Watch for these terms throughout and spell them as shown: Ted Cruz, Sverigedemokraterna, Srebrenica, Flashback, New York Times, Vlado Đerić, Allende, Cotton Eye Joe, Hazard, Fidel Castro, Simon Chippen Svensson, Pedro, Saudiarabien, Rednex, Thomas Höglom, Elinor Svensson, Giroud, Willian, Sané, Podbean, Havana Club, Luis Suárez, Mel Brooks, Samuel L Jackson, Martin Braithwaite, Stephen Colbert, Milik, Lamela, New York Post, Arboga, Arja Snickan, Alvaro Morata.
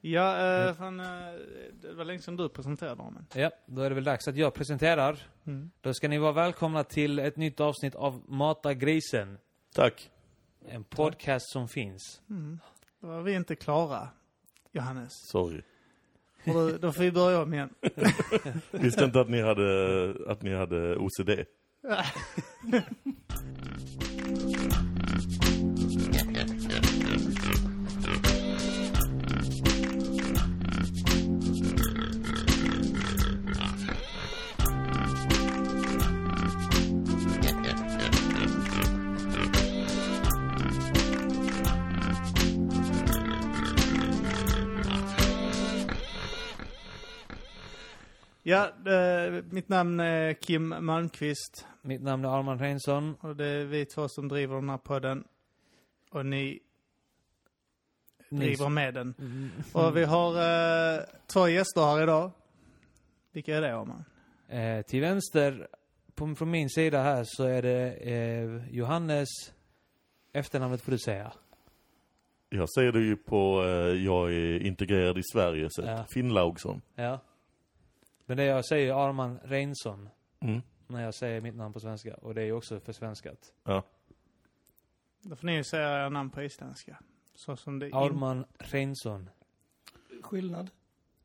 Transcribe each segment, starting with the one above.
Ja, det var länge sedan du presenterade honom. Ja, då är det väl dags att jag presenterar. Mm. Då ska ni vara välkomna till ett nytt avsnitt av Matagrisen. Tack. En podcast som finns. Mm. Då var vi inte klara, Johannes. Sorry. Då får vi börja om igen. Visste inte att ni hade OCD. Ja, mitt namn är Kim Malmqvist. Mitt namn är Arman Reynisson. Och det är vi två som driver den här podden. Och ni driver med den. Mm. Och vi har två gäster här idag. Vilka är det, Arman? Till vänster, från min sida här, så är det Johannes. Efternamnet får du säga. Jag säger det ju på, jag är integrerad i Sverige, så ja. Finnlöksson. Ja. Men det jag säger är Arman Reynisson. Mm. När jag säger mitt namn på svenska. Och det är ju också för svenskat. Ja. Då får ni ju säga era namn på isländska. Så som det Arman Reynisson. Skillnad.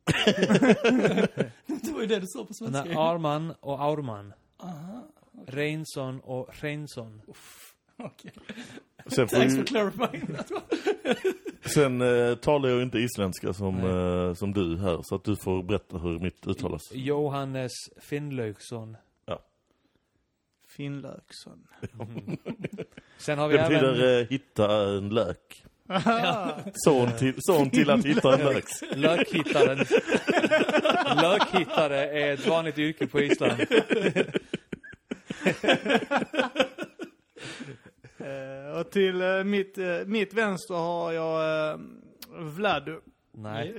Det var ju det du sa på svenska. Nej, Arman och Arman. Aha, okay. Reynisson och Reynisson. Okej. Okay. Thanks for clarifying that. Sen talar jag inte isländska som du här, så att du får berätta hur mitt uttalas. Johannes Finnlöksson. Ja. Finnlöksson. Mm. Sen har vi det betyder även... hitta en lök. Ja. Sån till att hitta en lök. Lökhittaren. Lökhittare är ett vanligt yrke på Island. Och till mitt vänster har jag Vlado. Nej.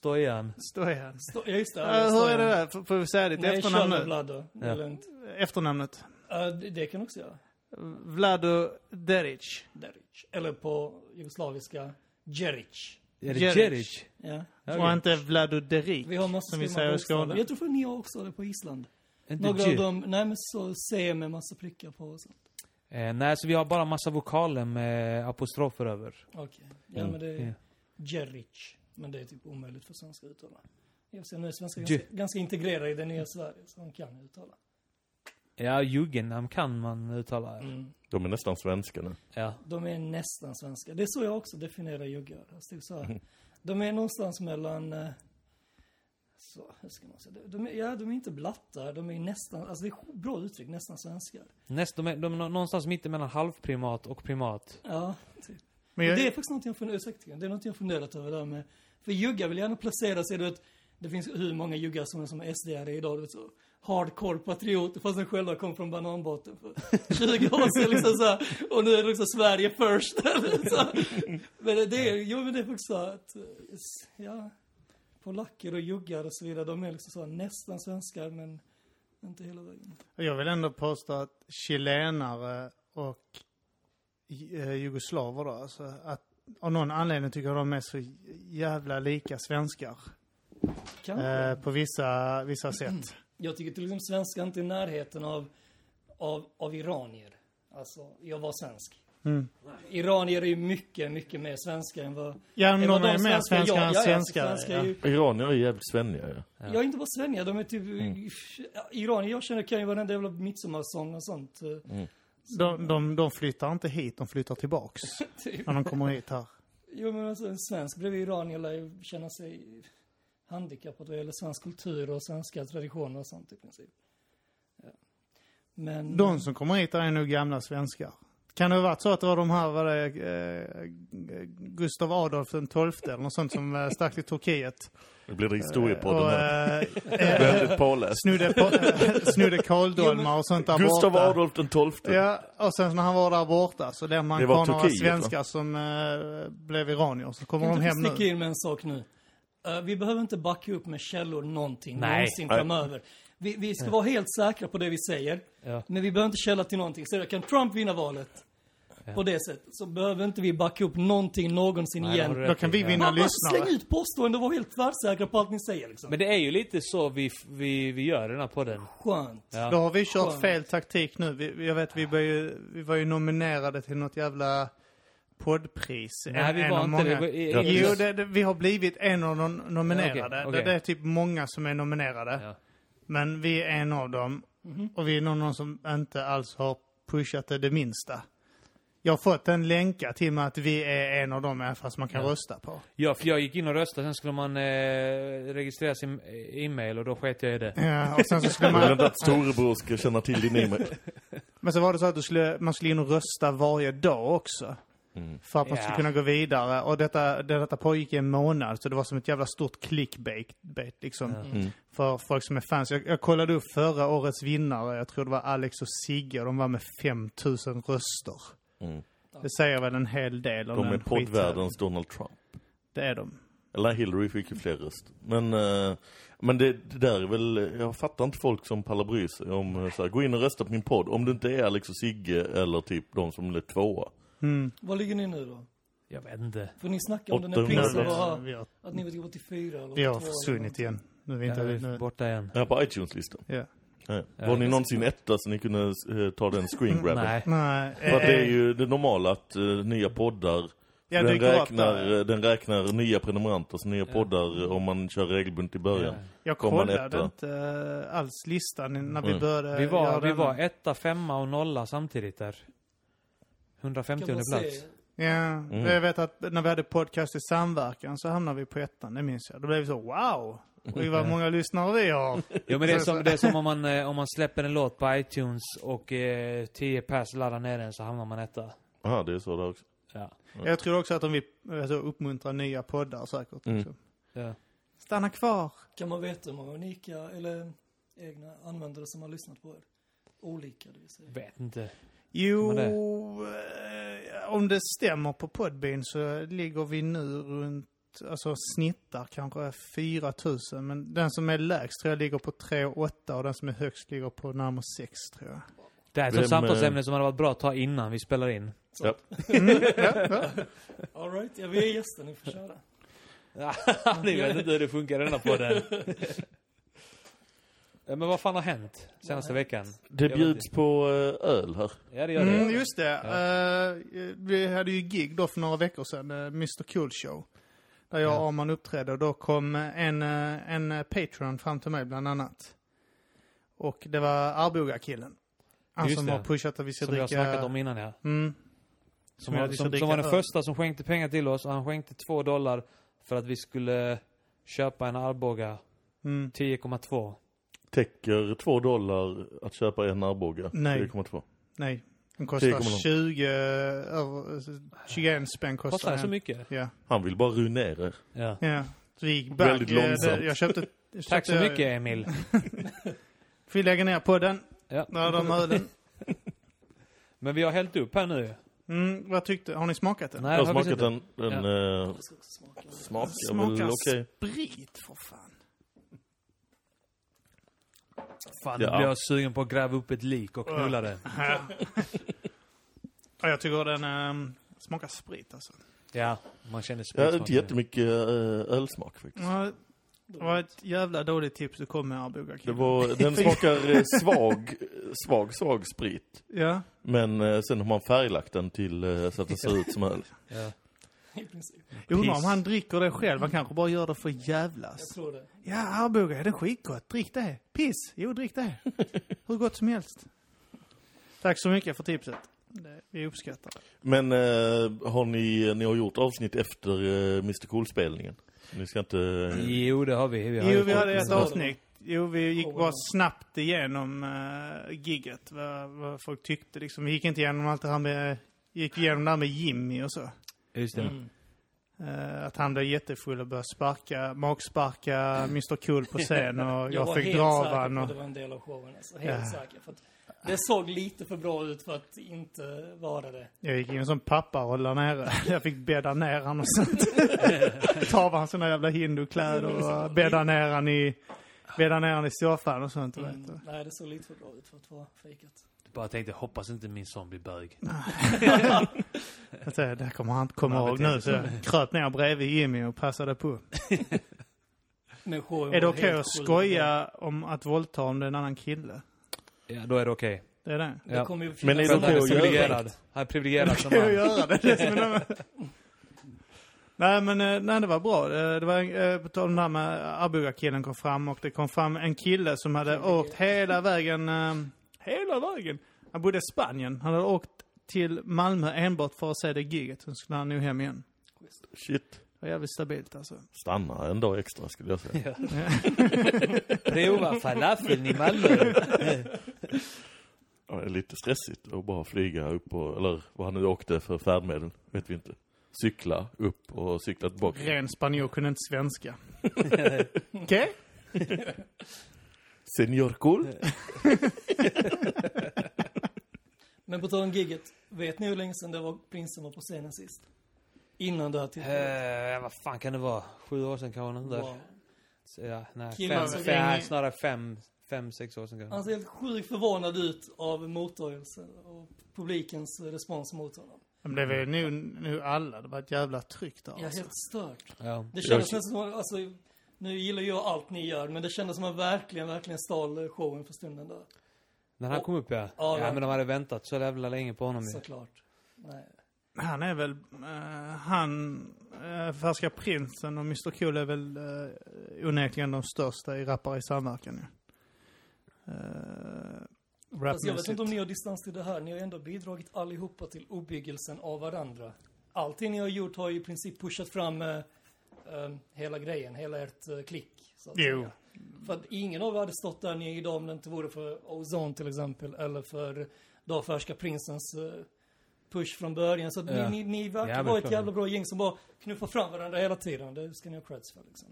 Stojan. Just det. Hur är det där? Får vi säga ditt efternamnet? Vlado. Ja. Efternamnet. Det kan också göra. Vlado Đerić. Eller på jugoslaviska Đerić. Är det Đerić? Ja. Och inte Vlado Đerić. Vi har massor vi säger i Skåne. Jag tror för ni har också det på Island. Några av dem, nej men så C med massa prickar på och sånt. Nej, så vi har bara massa vokaler med apostrofer över. Okej. Ja, men det är Đerić. Men det är typ omöjligt för svenska uttala. Jag ser nu är svenska ganska integrerade i det nya Sverige, så de kan uttala. Ja, jugendnamn kan man uttala. Mm. De är nästan svenska nu. Ja, de är nästan svenska. Det är så jag också definierar juggar. De är någonstans mellan... Så, hur ska man säga? De är inte blattar, de är nästan, alltså det är bra uttryck, nästan svenskar. De är någonstans mitt mellan halvprimat och primat. Ja, typ. Men det är faktiskt något jag funderat över där med, för juggar vill gärna placera sig, du vet, det finns hur många juggar som är SDR idag, du vet, så hardcore patrioter, fast de själva kom från bananbotten för 20 år sedan, liksom så här, och nu är det liksom Sverige först. Men det är faktiskt så att, ja... Polacker och juggar och så vidare, de är liksom så nästan svenskar, men inte hela vägen. Jag vill ändå påstå att chilenare och jugoslaver då, alltså att av någon anledning tycker jag de är så jävla lika svenskar. På vissa sätt. Jag tycker till exempel svenskar inte i närheten av iranier. Alltså, jag var svensk. Mm. Iranier är ju mycket mer svenska än vad... Ja, men de är mer svenska än svenskar. Ja. Iranier är jävligt svenniga. Ja. Jag är inte bara svenniga, de är typ... Mm. Iranier, jag känner, kan ju vara den jävla midsommarsång och sånt. Mm. De flyttar inte hit, de flyttar tillbaks typ. När de kommer hit här. Jo, men alltså, en svensk bredvid iranier lär ju känna sig handikappad vad gäller svensk kultur och svenska traditioner och sånt i princip. Ja. Men, de som kommer hit är nog gamla svenskar. Kan det ha varit så att det var de här Gustav Adolf den 12:e eller något sånt som stack i Turkiet? Det blir historiepodden här. Väldigt påläst. Snudde kaldolmar och sånt där borta. Gustav Adolf den 12:e. Ja, och sen när han var där borta så lämnade man kvar några svenskar som blev iranier. Så kommer de hem nu. Sticka in med en sak nu. Vi behöver inte backa upp med källor någonting. Någonsin framöver. Vi ska vara helt säkra på det vi säger. Ja. Men vi behöver inte källa till någonting. Så kan Trump vinna valet? på det sättet, så behöver inte vi backa upp någonting någonsin. Nej, igen. Då kan vi vinna lyssnare. Släng ut påstående och var helt tvärsäkra på allt ni säger. Liksom. Men det är ju lite så vi gör den här podden. Skönt. Ja. Då har vi kört fel taktik nu. Vi var ju nominerade till något jävla poddpris. Nej, vi var inte det. Vi har blivit en av de nominerade. Ja, okay. Det är typ många som är nominerade. Ja. Men vi är en av dem. Mm-hmm. Och vi är någon som inte alls har pushat det minsta. Jag har fått en länka till mig att vi är en av dem fast man kan rösta på. Ja, för jag gick in och röstade. Sen skulle man registrera sin e-mail och då sket jag i det. Ja, och sen så skulle man... Jag glömde att storebror ska känna till din e-mail. Men så var det så att man skulle in och rösta varje dag också. Mm. För att man skulle kunna gå vidare. Och detta pågick i en månad. Så det var som ett jävla stort clickbait liksom, för folk som är fans. Jag kollade upp förra årets vinnare. Jag tror det var Alex och Sigge. Och de var med 5000 röster. Mm. Det säger väl en hel del om. De är poddvärldens Donald Trump. Det är de. Eller Hillary fick ju fler röster. Men det där är väl... Jag fattar inte folk som pallar bry sig om så här, gå in och rösta på min podd. Om det inte är Alex och Sigge eller typ de som blev tvåa. Mm. Vad ligger ni nu då? Jag vet inte. För ni snackar om den här prinsen att ni var 84 eller 82. Vi har försvunnit igen. Nu är vi inte borta igen. Ja, på iTunes-listan. Yeah. Ja. Var ni någonsin etta så ni kunde ta den screengrabben? Nej. För det är ju det normala att nya poddar... Ja, den räknar nya prenumeranter, så nya poddar om man kör regelbundet i början. Jag kollade inte alls listan när vi började. Vi var etta, femma och nolla samtidigt där. 150 plats. Ja, jag vet att när vi hade podcast i samverkan så hamnade vi på ettan, det minns jag. Då blev vi så, wow! Och vad många lyssnare vi har. Ja, men det är som om man släpper en låt på iTunes och 10 pass laddar ner den så hamnar man etta. Ja, det är så där också. Ja. Jag tror också att om vi uppmuntrar nya poddar säkert också. Ja. Stanna kvar. Kan man veta hur många unika eller egna användare som har lyssnat på er? Olika, det vill säga. Vet inte. Jo, om det stämmer på Podbean så ligger vi nu runt, alltså snittar kanske 4000. Men den som är lägst tror jag ligger på 3,8 och den som är högst ligger på närmare 6 tror jag. Det är ett samtalsämne som hade varit bra att ta innan vi spelar in. Ja. All right, jag vill gästen, ni får köra. Ni vet inte hur det funkar denna på den. Men vad fan har hänt senaste veckan? Det bjuds på öl här. Ja, det gör det. Just det. Ja. Vi hade ju gig då för några veckor sedan. Mr. Cool Show. Där jag och Arman uppträdde. Och då kom en Patreon fram till mig bland annat. Och det var Arboga-killen. Han just som det. Har pushat att vi ska som dricka... Som vi har snackat om innan, ja. Mm. Som var den första som skänkte pengar till oss. Och han skänkte $2 för att vi skulle köpa en Arboga 10,2. Täcker $2 att köpa en Arboga? Nej. 3,2. Nej. Den kostar 21 spänn. Kostar den så mycket? Ja. Han vill bara ruinera. Ja. Så vi gick back. Väldigt långsamt. Jag köpte tack så mycket, Emil. Får vi lägga ner på den? Ja. Den. Men vi har hällt upp här nu. Vad tyckte? Har ni smakat den? Nej, jag har smakat den. Smakar sprit, för fan. Fan, nu blir jag sugen på att gräva upp ett lik och knulla det. Jag tycker den smakar sprit alltså. Ja, man känner sprit. Det är inte jättemycket ölsmak faktiskt. Det var ett jävla dåligt tips du kom med Arboga. Den smakar svag sprit. Ja. Men sen har man färglagt den till så att det ser ut som öl. Ja. Jo, om han dricker det själv, han kanske bara gör det för jävlas. Jag tror det. Ja, Arboga, är det skitgott? Drick det. Piss, jo, drick det. Hur gott som helst. Tack så mycket för tipset. Vi uppskattar. Men har ni har gjort avsnitt efter Mr. Cool-spelningen? Ni ska inte... Jo, det har vi. Vi hade ett avsnitt. Jo, vi gick bara snabbt igenom gigget. Vad folk tyckte liksom. Vi gick inte igenom allt det här med... Gick igenom det här med Jimmy och så. Just det. Att han blev jättefull och började magsparka Mr. Cool på scen och jag fick dravan. Och... Det var en del av showen. Alltså. Helt säker. För att det såg lite för bra ut för att inte vara det. Jag gick in som pappa och håller nere. Jag fick bädda ner han och sånt. Ta av han såna jävla hindukläder och bädda ner han i soffan och sånt. Vet du. Nej, det såg lite för bra ut för att vara fejkat. Bara tänkte, hoppas inte min son blir bög. Där kommer han inte komma ihåg nu. Så jag kröp ner bredvid Jimmy och passade på. Är det okej att skoja om att våldta om det är en annan kille? Ja, då är det okej. Det är det. Ja. Det men är det okej att göra det? Han är privilegierad som man. Nej, men nej, det var bra. Det var på tal om det här med Abuja-killen kom fram. Och det kom fram en kille som hade åkt hela vägen. Hela vägen. Han bodde i Spanien. Han hade åkt till Malmö enbart för att se det giget. Sen skulle han nu hem igen. Shit. Det var jävligt stabilt alltså. Stanna en dag extra skulle jag säga. Ja. Prova falafeln i Malmö. Ja, det är lite stressigt att bara flyga upp. Och, eller vad han nu åkte för färdmedel. Vet vi inte. Cykla upp och cykla tillbaka. Ren spanjor kunde inte svenska. Okej? Senior cool. Men på tal om gigget, vet ni hur länge sedan det var prinsen var på scenen sist? Innan du har tillträtt. Vad fan kan det vara? 7 år sedan kan hon där. Wow. Så, ja, nej, snarare 5-6 år sedan. Han ser helt sjukt förvånad ut av mottagelsen och publikens respons mot honom. Men det var nu alla. Det var ett jävla tryck där. Ja, alltså. Helt stört. Ja. Det kändes nästan som, alltså, nu gillar jag allt ni gör, men det kändes som att man verkligen stal showen för stunden där. När han kom upp, ja. Ja, men de hade väntat så jävla länge på honom. Såklart. Nej. Han är väl... Färska Prinsen och Mr. Cool är väl onekligen de största i rappare i samverkan. Ja. Alltså, jag vet inte om ni har distans till det här. Ni har ändå bidragit allihopa till uppbyggelsen av varandra. Allting ni har gjort har ju i princip pushat fram hela grejen, hela ert klick. Så att säga. För att ingen av er hade stått där ni är idag om det inte vore för Ozone till exempel. Eller för Dagfärska Prinsens push från början. Så att ni verkar vara ett jävla bra gäng som bara knuffar fram varandra hela tiden. Det ska ni ha creds för liksom.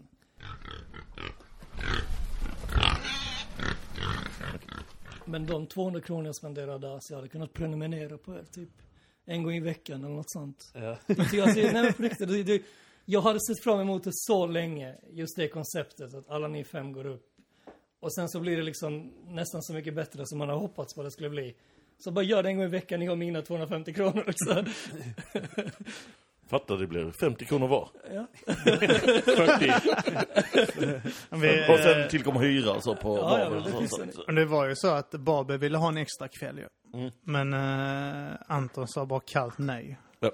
Men de 200 kronor jag spenderade där, så jag hade kunnat prenumerera på er typ en gång i veckan eller något sånt. Ja. Jag hade sett fram emot det så länge, just det konceptet att alla ni 5 går upp. Och sen så blir det liksom nästan så mycket bättre som man har hoppats på det skulle bli. Så bara gör det en gång i veckan, ni har mina 250 kronor också. Fattar, det blir 50 kronor var. Ja. 40. Och sen tillkom hyra så på barben. Ja, det var ju så att Barbe ville ha en extra kväll. Ja. Mm. Men Anton sa bara kallt nej. Ja.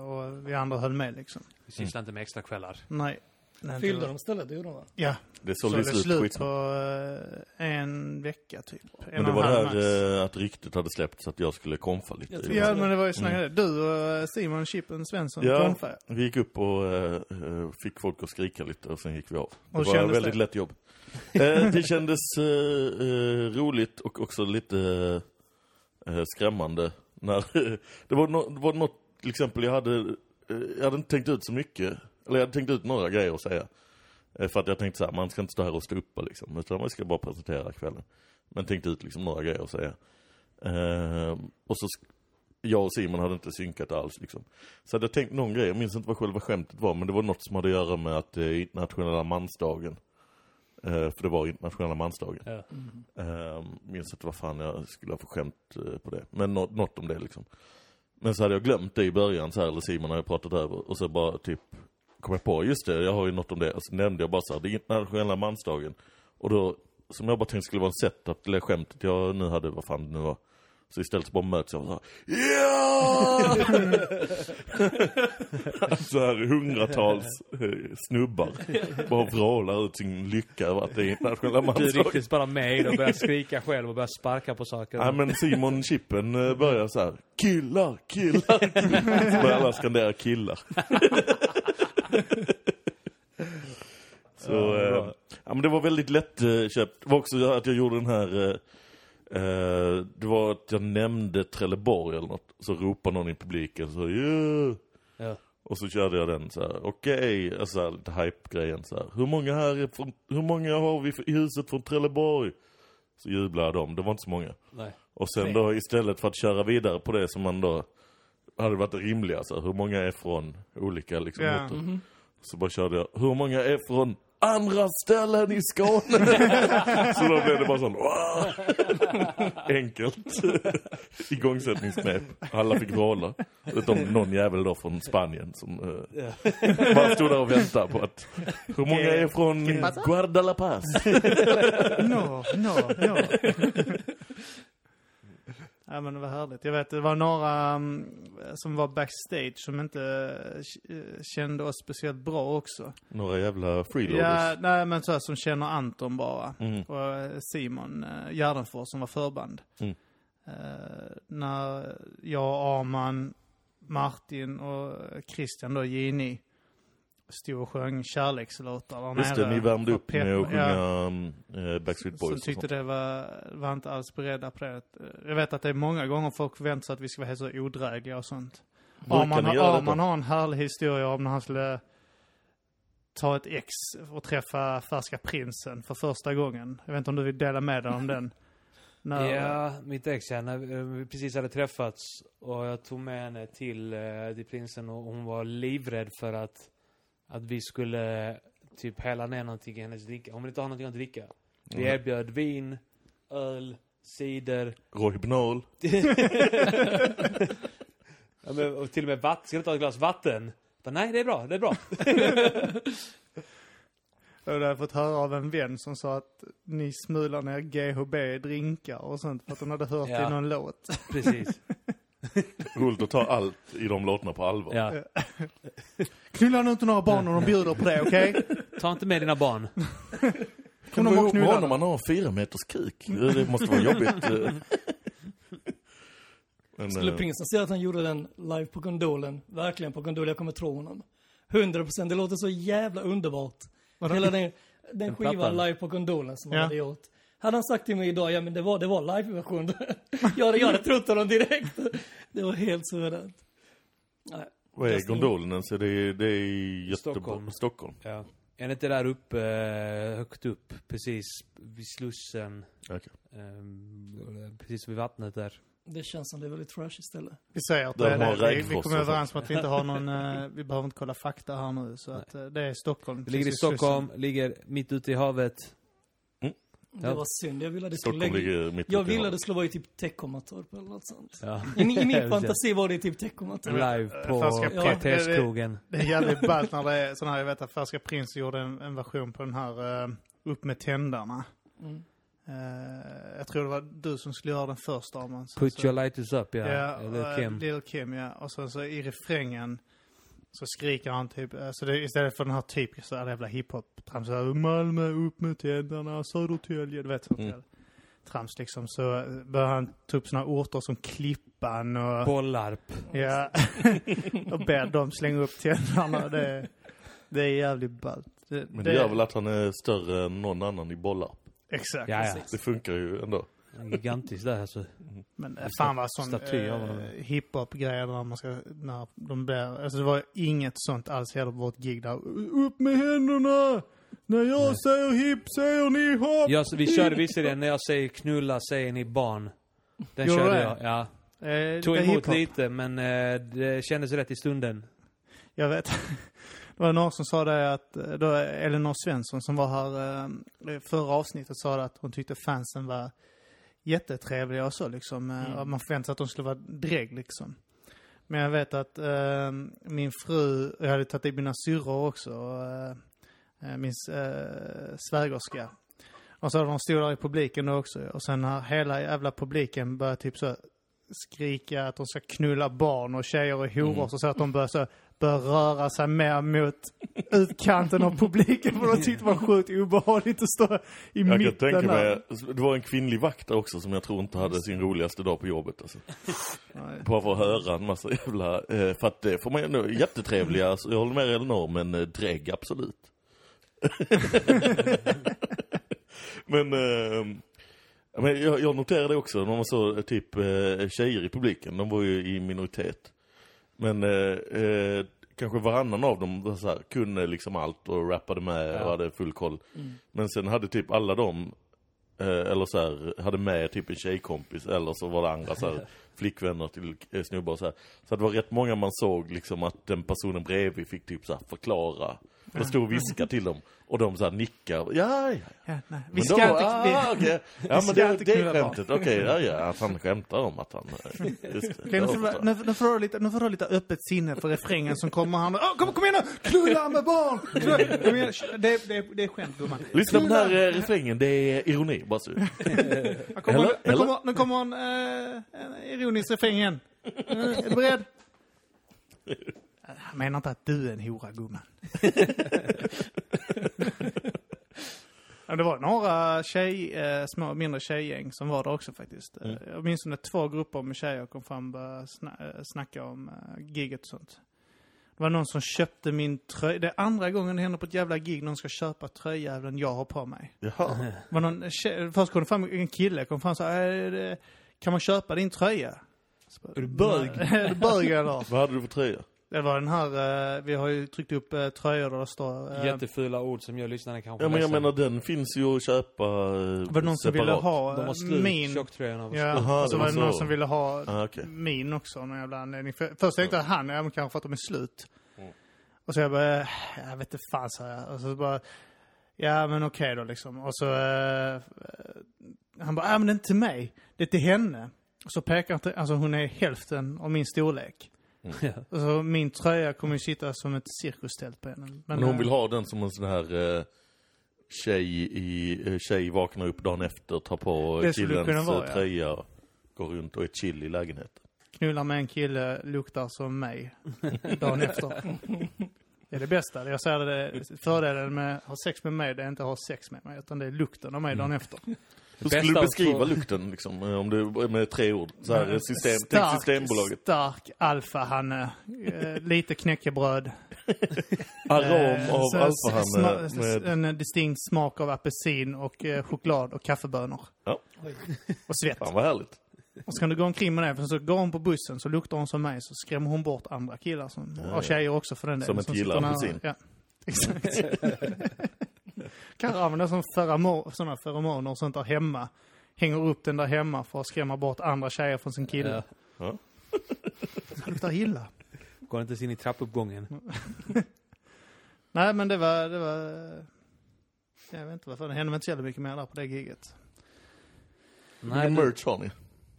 Och vi andra höll med liksom. Vi sysslar inte med extra kvällar. Nej. Fyllde de stället, det gjorde de va? Ja. Det sålde så slut på en vecka typ. Men det var där att ryktet hade släppt så att jag skulle konfa lite. Ja, men det var ju snarare det. Du och Simon Chippen Svensson konfa. Vi gick upp och fick folk att skrika lite och sen gick vi av. Det var väldigt lätt jobb. Det kändes roligt och också lite skrämmande. Det var något, till exempel, jag hade inte tänkt ut så mycket. Eller jag hade tänkt ut några grejer att säga. För att jag tänkte så här, man ska inte stå här och stå uppe liksom. Utan man ska bara presentera kvällen. Men tänkte ut liksom några grejer att säga. Och så jag och Simon hade inte synkat alls liksom. Så hade jag tänkt någon grej. Jag minns inte vad själva skämtet var. Men det var något som hade att göra med att internationella mansdagen. För det var internationella mansdagen. Ja. Minns inte vad fan jag skulle ha för skämt på det. Men något om det liksom. Men så hade jag glömt det i början. Så här, eller Simon hade pratat över. Och så bara typ... kom jag på, just det, jag har ju något om det. Och så nämnde jag bara så här, det är internationella mansdagen. Och då, som jag bara tänkte skulle vara en setup till det skämtet jag nu hade, vad fan det nu var. Så istället så bara möts jag och så här, ja! Så här hundratals snubbar bara vrålar ut sin lycka över att det är internationella mansdagen. Du är riktigt bara med och börjar skrika själv och börjar sparka på saker. Nej, men Simon Chippen börjar så här, killar, killar. Så börjar alla skandera killar. Så men det var väldigt lätt köpt. Det var också att jag gjorde den här det var att jag nämnde Trelleborg eller något. Så ropade någon i publiken så och så körde jag den så här. Okej, alltså lite hype-grejen så här. Hur många har vi i huset från Trelleborg? Så jublade de. Det var inte så många. Nej. Och sen då istället för att köra vidare på det som man då hade varit rimliga, alltså hur många är från olika liksom, så bara körde jag, hur många är från andra ställen i Skåne. Så då blev det bara sån enkelt igångsättningsknep. Alla fick råla utom någon jävel då från Spanien som bara stod där och väntade på att hur många är från Guarda La Paz. No. Ja, men det var härligt. Jag vet, det var några som var backstage som inte kände oss speciellt bra också. Några jävla freeloaders. Ja, nej, men så här, som känner Anton bara. Mm. Och Simon Gärdenfors som var förband. Mm. När jag, Arman, Martin och Christian då, Gini, stod och sjöng kärlekslåtar. Just det, ni värmde upp med att sjunga Backstreet Boys. Som tyckte det var inte alls beredda på det. Jag vet att det är många gånger folk väntar sig att vi ska vara så odrägliga och sånt. Arman har en härlig historia om när han skulle ta ett ex och träffa Färska Prinsen för första gången. Jag vet inte om du vill dela med dig om den. Ja, mitt ex här, när vi precis hade träffats och jag tog med henne till Prinsen och hon var livrädd för att vi skulle typ hälla ner någonting i hennes dricka. Hon vill inte ha någonting att dricka. Vi erbjöd vin, öl, cider. Rohypnol. Och till och med vatten. Ska du ta ett glas vatten? Men nej, det är bra, det är bra. Jag har fått höra av en vän som sa att ni smular ner GHB-drinkar och sånt för att hon hade hört i någon låt. Precis. Roligt att ta allt i de låtarna på allvar. Ja. Knulla nu inte några barn och de bjuder på det, okej? Okay? Ta inte med dina barn. Kan man ihop barn om man har 4 meters kuk? Det måste vara jobbigt. Men, skulle Prinsen säga att han gjorde den live på Gondolen? Verkligen på Gondolen, jag kommer tro honom. 100%, det låter så jävla underbart. Hela den skivan live på Gondolen som han hade gjort. Hade han sagt till mig idag, ja men det var live-version. Jag hade trott honom direkt. Det var helt suveränt. Vad är Gondolen? Så det är i Stockholm. Ja. Är det inte där uppe, högt upp, precis vid Slussen. Okay. Precis vid vattnet där. Det känns som det är väldigt trash istället. Vi säger att det är det. Vi kommer överens om att vi inte har någon... Vi behöver inte kolla fakta här nu. Så att det är Stockholm. Det ligger i Stockholm, Slussen. Ligger mitt ute i havet. Det var synd, jag ville att det skulle vara i typ Teckomatorp eller något sånt. Ja. I min fantasi var det typ Teckomatorp. Live på Kvarterskogen. Det är jävligt ballt när det är sån här, jag vet att Färska Prins gjorde en version på den här Upp med tändarna. Mm. Jag tror det var du som skulle göra den första. Arman, Put your lighters up, Little Kim, ja. Och så i refrängen så skriker han typ, så det, istället för den här typiska jävla hiphop-trams, Malmö, upp med tänderna, Södertälje, du vet sånt där. Trams liksom, så börjar han ta upp såna orter som Klippan och... Bollarp. Ja, och ber dem slänga upp tänderna. Det är jävligt ballt. Men det gör väl att han är större än någon annan i Bollarp. Exakt. Jaja. Det funkar ju ändå. Gigantiskt där alltså. Men fan var sån hiphop-grejer där man ska, när de blir, alltså det var inget sånt alls hela vårt gig där. Upp med händerna! När jag säger hipp säger ni hopp! Ja, så vi körde visserligen, när jag säger knulla säger ni barn. Den körde jag, tog emot hip-hop lite, men det kändes rätt i stunden. Jag vet. Det var någon som sa det att då Elinor Svensson som var här förra avsnittet sa att hon tyckte fansen var jättetrevliga och så liksom. Man förväntade sig att de skulle vara drägg liksom. Men jag vet att min fru, jag hade tagit i mina syrror också, min svägerska. Och så hade de stod där i publiken då också. Och sen har hela jävla publiken börjat typ så skrika att de ska knulla barn och tjejer och horor så att de börjar så röra sig mer mot utkanten av publiken, för de tyckte det var sjukt obehagligt att stå i mitten. Jag tänker mig, det var en kvinnlig vakt också som jag tror inte hade sin roligaste dag på jobbet. Alltså. Bara för att höra en massa jävla... För att det får man ändå jättetrevliga, alltså, jag håller med Elinor, men drägg absolut. Men... Men jag noterade också, när man såg typ tjejer i publiken, de var ju i minoritet. Men kanske varannan av dem var så här, kunde liksom allt och rappade med och hade full koll. Mm. Men sen hade typ alla dem, eller så här, hade med typ en tjejkompis, eller så var det andra så här, flickvänner till snubbar och så här. Så det var rätt många man såg liksom att den personen bredvid fick typ så här, förklara och står och viskar till dem. Och de så här nickar. Ja. Nej. Vi ska inte... Okay. Ja, men det är skämtet. Okej, ja, han skämtar om att han... Nu får du lite öppet sinne för refrängen som kommer. Han, kom igen nu! Knulla med barn! Det är skämt, gumman. Lyssna på den här refrängen. Det är ironi, bara så. Nu kommer en ironisk refräng igen. Är du beredd? Jag menar inte att du är en hora, gumman. Det var några små mindre tjejgäng som var där också faktiskt. Jag minns när 2 grupper med tjejer kom fram och snacka om giget och sånt. Det var någon som köpte min tröja. Det är andra gången det händer på ett jävla gig. Någon ska köpa tröjjävlen jag har på mig. Jaha. Var någon först kom fram en kille kom fram och sa kan man köpa din tröja? Är du bög? Är du bög eller? Vad hade du för tröja? Det var den här, vi har ju tryckt upp tröjor där det står... Jättefula ord som jag lyssnade kanske. Ja, men jag menar den finns ju att köpa separat. Var det någon som ville ha de har slut, min? Tjocktröjorna. Ja, aha, och så var det någon som ville ha min också. Någon jävla anledning. Först tänkte jag han, men kanske för att de är slut. Mm. Och så jag bara, jag vet inte fan så här. Och så bara, ja men okej då liksom. Och så, han bara, men det är inte till mig. Det är till henne. Och så pekar han till, alltså hon är hälften av min storlek. Ja. Alltså, min tröja kommer ju sitta som ett cirkustält på henne. Men hon vill ha den som en sån här tjej vaknar upp dagen efter, tar på killens tröja, går runt och är chill i lägenheten. Knullar med en kille, luktar som mig dagen efter. Det är det bästa. Jag säger det, fördelen med att ha sex med mig, det är inte att ha sex med mig, utan det är lukten av mig dagen efter. Hur skulle du beskriva lukten liksom, om du med 3 ord så här, Systembolaget? Stark alfahanne, lite knäckebröd. Arom av alfahanne med en distinkt smak av apelsin och choklad och kaffebönor. Ja. Och svett. Fan vad härligt. Och så kan du gå omkring med det, för så går hon på bussen så luktar hon som mig, så skrämmer hon bort andra killar som och tjejer också för den delen som inte gillar apelsin. Ja. Exakt. Kan använda som sådana feromoner och sånt där hemma. Hänger upp den där hemma för att skrämma bort andra tjejer från sin kille. Ja. Han luktar illa. Går inte in i trappuppgången. Nej, men det var... Jag vet inte varför. Det hände inte så jävla mycket mer där på det giget. Hur mycket merch har ni?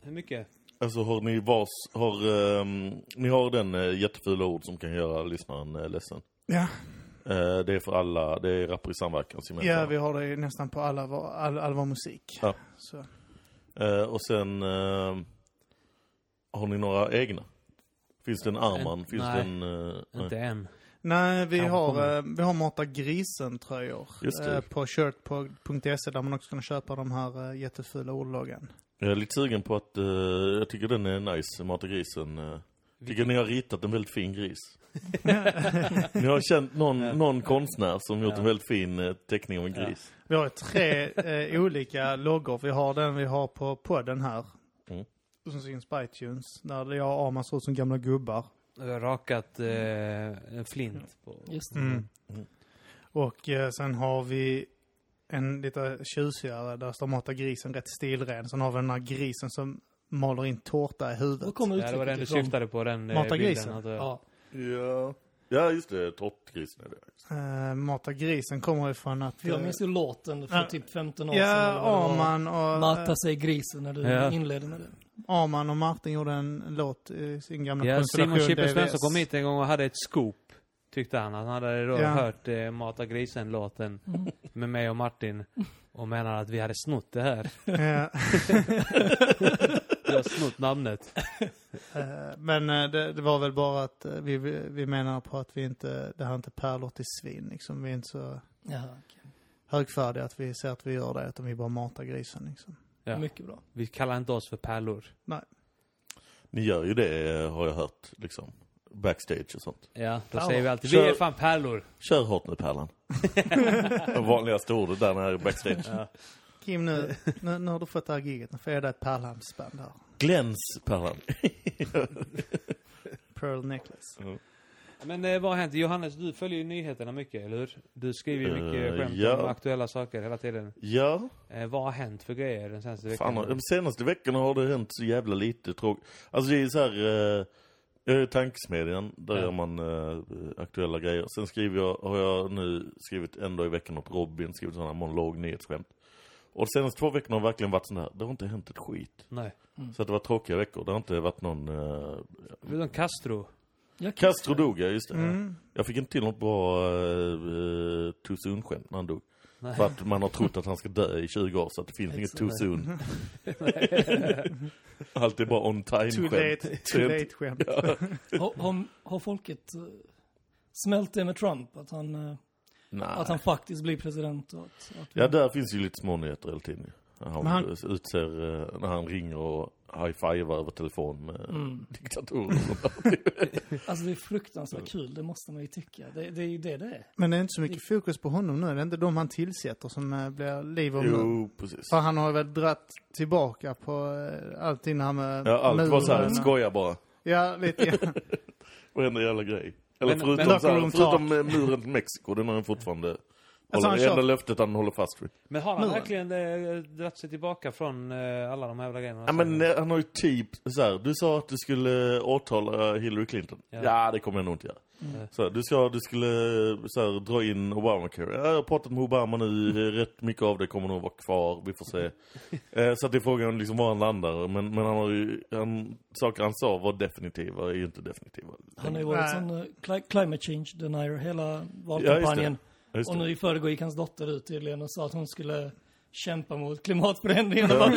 Hur mycket? Alltså har ni ni har den jättefula ord som kan göra lyssnaren ledsen. Ja. Det är för alla, det är rapper i samverkan. Ja, vi har det nästan på all vår musik. Ja. Så. Och sen har ni några egna? Finns det en Arman? Inte än. Nej, vi har Matagrisen-tröjor på shirtpog.se där man också kan köpa de här jättefula ordlagen. Jag är lite sugen på att jag tycker den är nice, Matagrisen. Tycker ni har ritat en väldigt fin gris. Ni har känt någon konstnär som gjort en väldigt fin teckning av en gris. Vi har 3 olika loggor. Vi har den vi har på den här. Och som syns på iTunes. Där jag och Arman står som gamla gubbar. Vi har rakat en flint på. Just det. Och sen har vi en lite tjusigare. Där står Matagrisen rätt stilren. Sen har vi den här grisen som maler in tårta i huvudet. Det var den du syftade på, den Matagrisen. Bilden. Ja, just det. Tårtgrisen är det. Matagrisen kommer ifrån att... Jag minns ju låten för typ 15 år sedan. Arman och... Mata sig grisen när du inledde med det. Arman och Martin gjorde en låt i sin gamla konstellation. Simon Chippen Svensson kom hit en gång och hade ett scoop. Tyckte han att han hade hört Matagrisen-låten med mig och Martin. Och menar att vi hade snott det här. Jag har snott namnet. Men det var väl bara att vi menar på att vi inte, det här inte pärlor till svin. Liksom. Vi är inte så högfärdiga att vi ser att vi gör det. Utan vi bara matar grisen. Liksom. Ja. Mycket bra. Vi kallar inte oss för pärlor. Nej. Ni gör ju det, har jag hört. Liksom. Backstage och sånt. Ja, då säger vi alltid, vi är fan pärlor. Kör hårt nu, pärlan. Den vanligaste ordet där när backstage. Ja. Kim, nu har du fått det här giget. Nu får jag det ett pärlhamsband här. Gläns pärlan. Pearl necklace. Mm. Men vad hände? Johannes, du följer ju nyheterna mycket, eller hur? Du skriver ju mycket skämt om aktuella saker hela tiden. Ja. Vad har hänt för grejer den senaste veckan? De senaste veckorna har det hänt så jävla lite tråkigt. Alltså det är så här... Tankesmedjan, där gör man aktuella grejer. Sen har jag nu skrivit en dag i veckan åt Robin, skrivit sådana monolog, nyhetsskämt. Och de senaste 2 veckorna har verkligen varit sådana här, det har inte hänt ett skit. Nej. Mm. Så att det var tråkiga veckor, det har inte varit någon... Castro. Castro dog, ja, just det. Mm. Jag fick inte till något bra too soon-skämt när han dog. Nej. För att man har trott att han ska dö i 20 år, så att det finns inget too soon. Allt är bara on time skämt. Too late skämt. Ja. Har folket smält det med Trump? Att han, att han faktiskt blir president? Och att där finns ju lite små nyheter hela tiden. Han utser när han ringer och high-fivar över telefon med diktatorer. Alltså det är fruktansvärt kul, det måste man ju tycka. Det är ju det är. Men det är inte så mycket fokus på honom nu, det är inte de han tillsätter som blir liv om. Jo, precis. För han har väl dratt tillbaka på allt innan med... Ja, allt var så här, skoja bara. Ja, lite grann. Varenda jävla grej. Eller förutom muren till Mexiko, den har han fortfarande... Alltså det enda löftet han håller fast vid. Men har han verkligen dratt sig tillbaka från alla de här grejerna? Ja, men han har ju typ så här, du sa att du skulle åtala Hillary Clinton. Ja, det kommer jag nog inte göra. Mm. Så här, du sa att du skulle så här, dra in Obamacare. Jag har pratat med Obama nu, rätt mycket av det kommer nog vara kvar, vi får se. Så att det är frågan liksom var han landar. Men han har ju, saker han sa var definitiva, är ju inte definitiva. Han har ju varit sån climate change denier hela valkampanjen. Ja, och nu i förrgår gick hans dotter ut tydligen och sa att hon skulle kämpa mot klimatförändringen. Ja.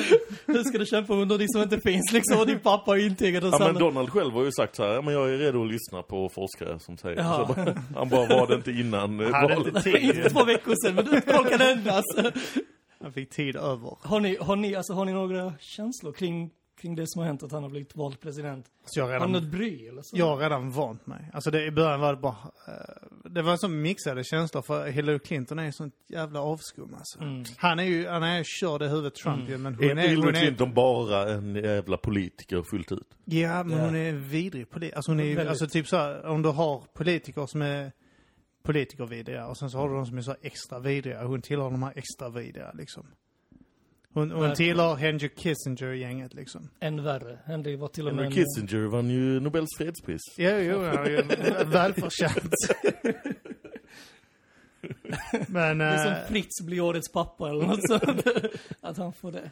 Hur ska du kämpa mot det som inte finns? Liksom, och din pappa har intygat. Ja, men Donald själv har ju sagt så här, men jag är redo att lyssna på forskare som säger. Ja. Så han bara var det inte innan valet. Inte 2 veckor sedan, men folk kan ändras. Han fick tid över. Har ni några känslor kring det som har hänt att han har blivit vald president? Han har ett bry eller så? Jag har redan vant mig. Alltså det, i början var det bara... det var en sån mixade känslor för Hillary Clinton är ju sånt jävla avskum alltså. Mm. Han är ju körd i huvudet Trump ju, men hon är Hillary Clinton bara en jävla politiker fullt ut. Ja, men hon är vidrig politiker. Alltså hon är väldigt... alltså typ så här, om du har politiker som är politiker vidriga och sen så har du de som är så extra vidriga. Hon tillhör de här extra vidriga liksom. Hon tillhör Henry Kissinger-gänget liksom. Än värre. Henry Kissinger vann ju Nobels fredspris. Jo, välförtjänt. Men, det är som Fritz blir årets pappa eller något sånt. Att han får det.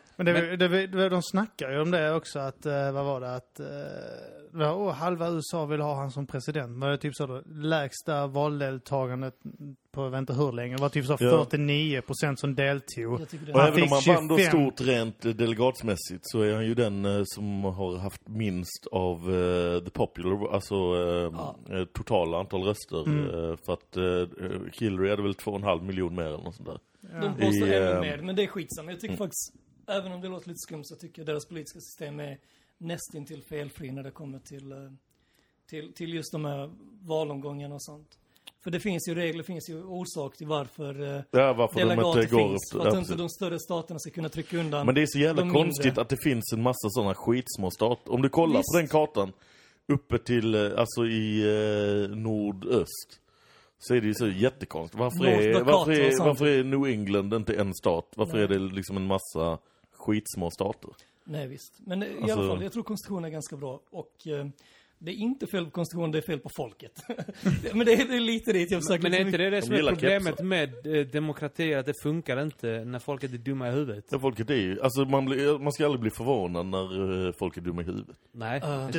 Men de snackar ju om det också. Att, vad var det? Att, halva USA vill ha han som president. Men det är typ så då, lägsta valdeltagandet på vänta hur länge. Det var typ så 49% som deltog. Och även om han vann då stort rent delegatsmässigt så är han ju den som har haft minst av the popular, alltså totala antal röster. För att Hillary hade väl 2,5 miljoner mer eller något sånt där. Ja. De påstår ännu mer, men det är skitsamma. Jag tycker faktiskt, även om det låter lite skumt, så tycker jag deras politiska system är nästintill felfri när det kommer till just de här valomgångarna och sånt. För det finns ju regler, det finns ju orsak till varför delegater finns. För att inte de större staterna ska kunna trycka undan. Men det är så jävla konstigt mindre. Att det finns en massa sådana skitsmå stater. Om du kollar på den kartan uppe till, alltså i nordöst. Så är det ju så jättekonstigt. Varför är New England inte en stat? Varför är det liksom en massa skitsmå stater? Nej, visst. Men i alla fall, jag tror konstitutionen är ganska bra. Och det är inte fel på konstitutionen, det är fel på folket. Men det är lite det jag försöker... Men är inte det som är problemet med demokrati, att det funkar inte när folket är dumma i huvudet? Ja, folket är ju... Alltså, man ska aldrig bli förvånad när folk är dumma i huvudet. Nej. Det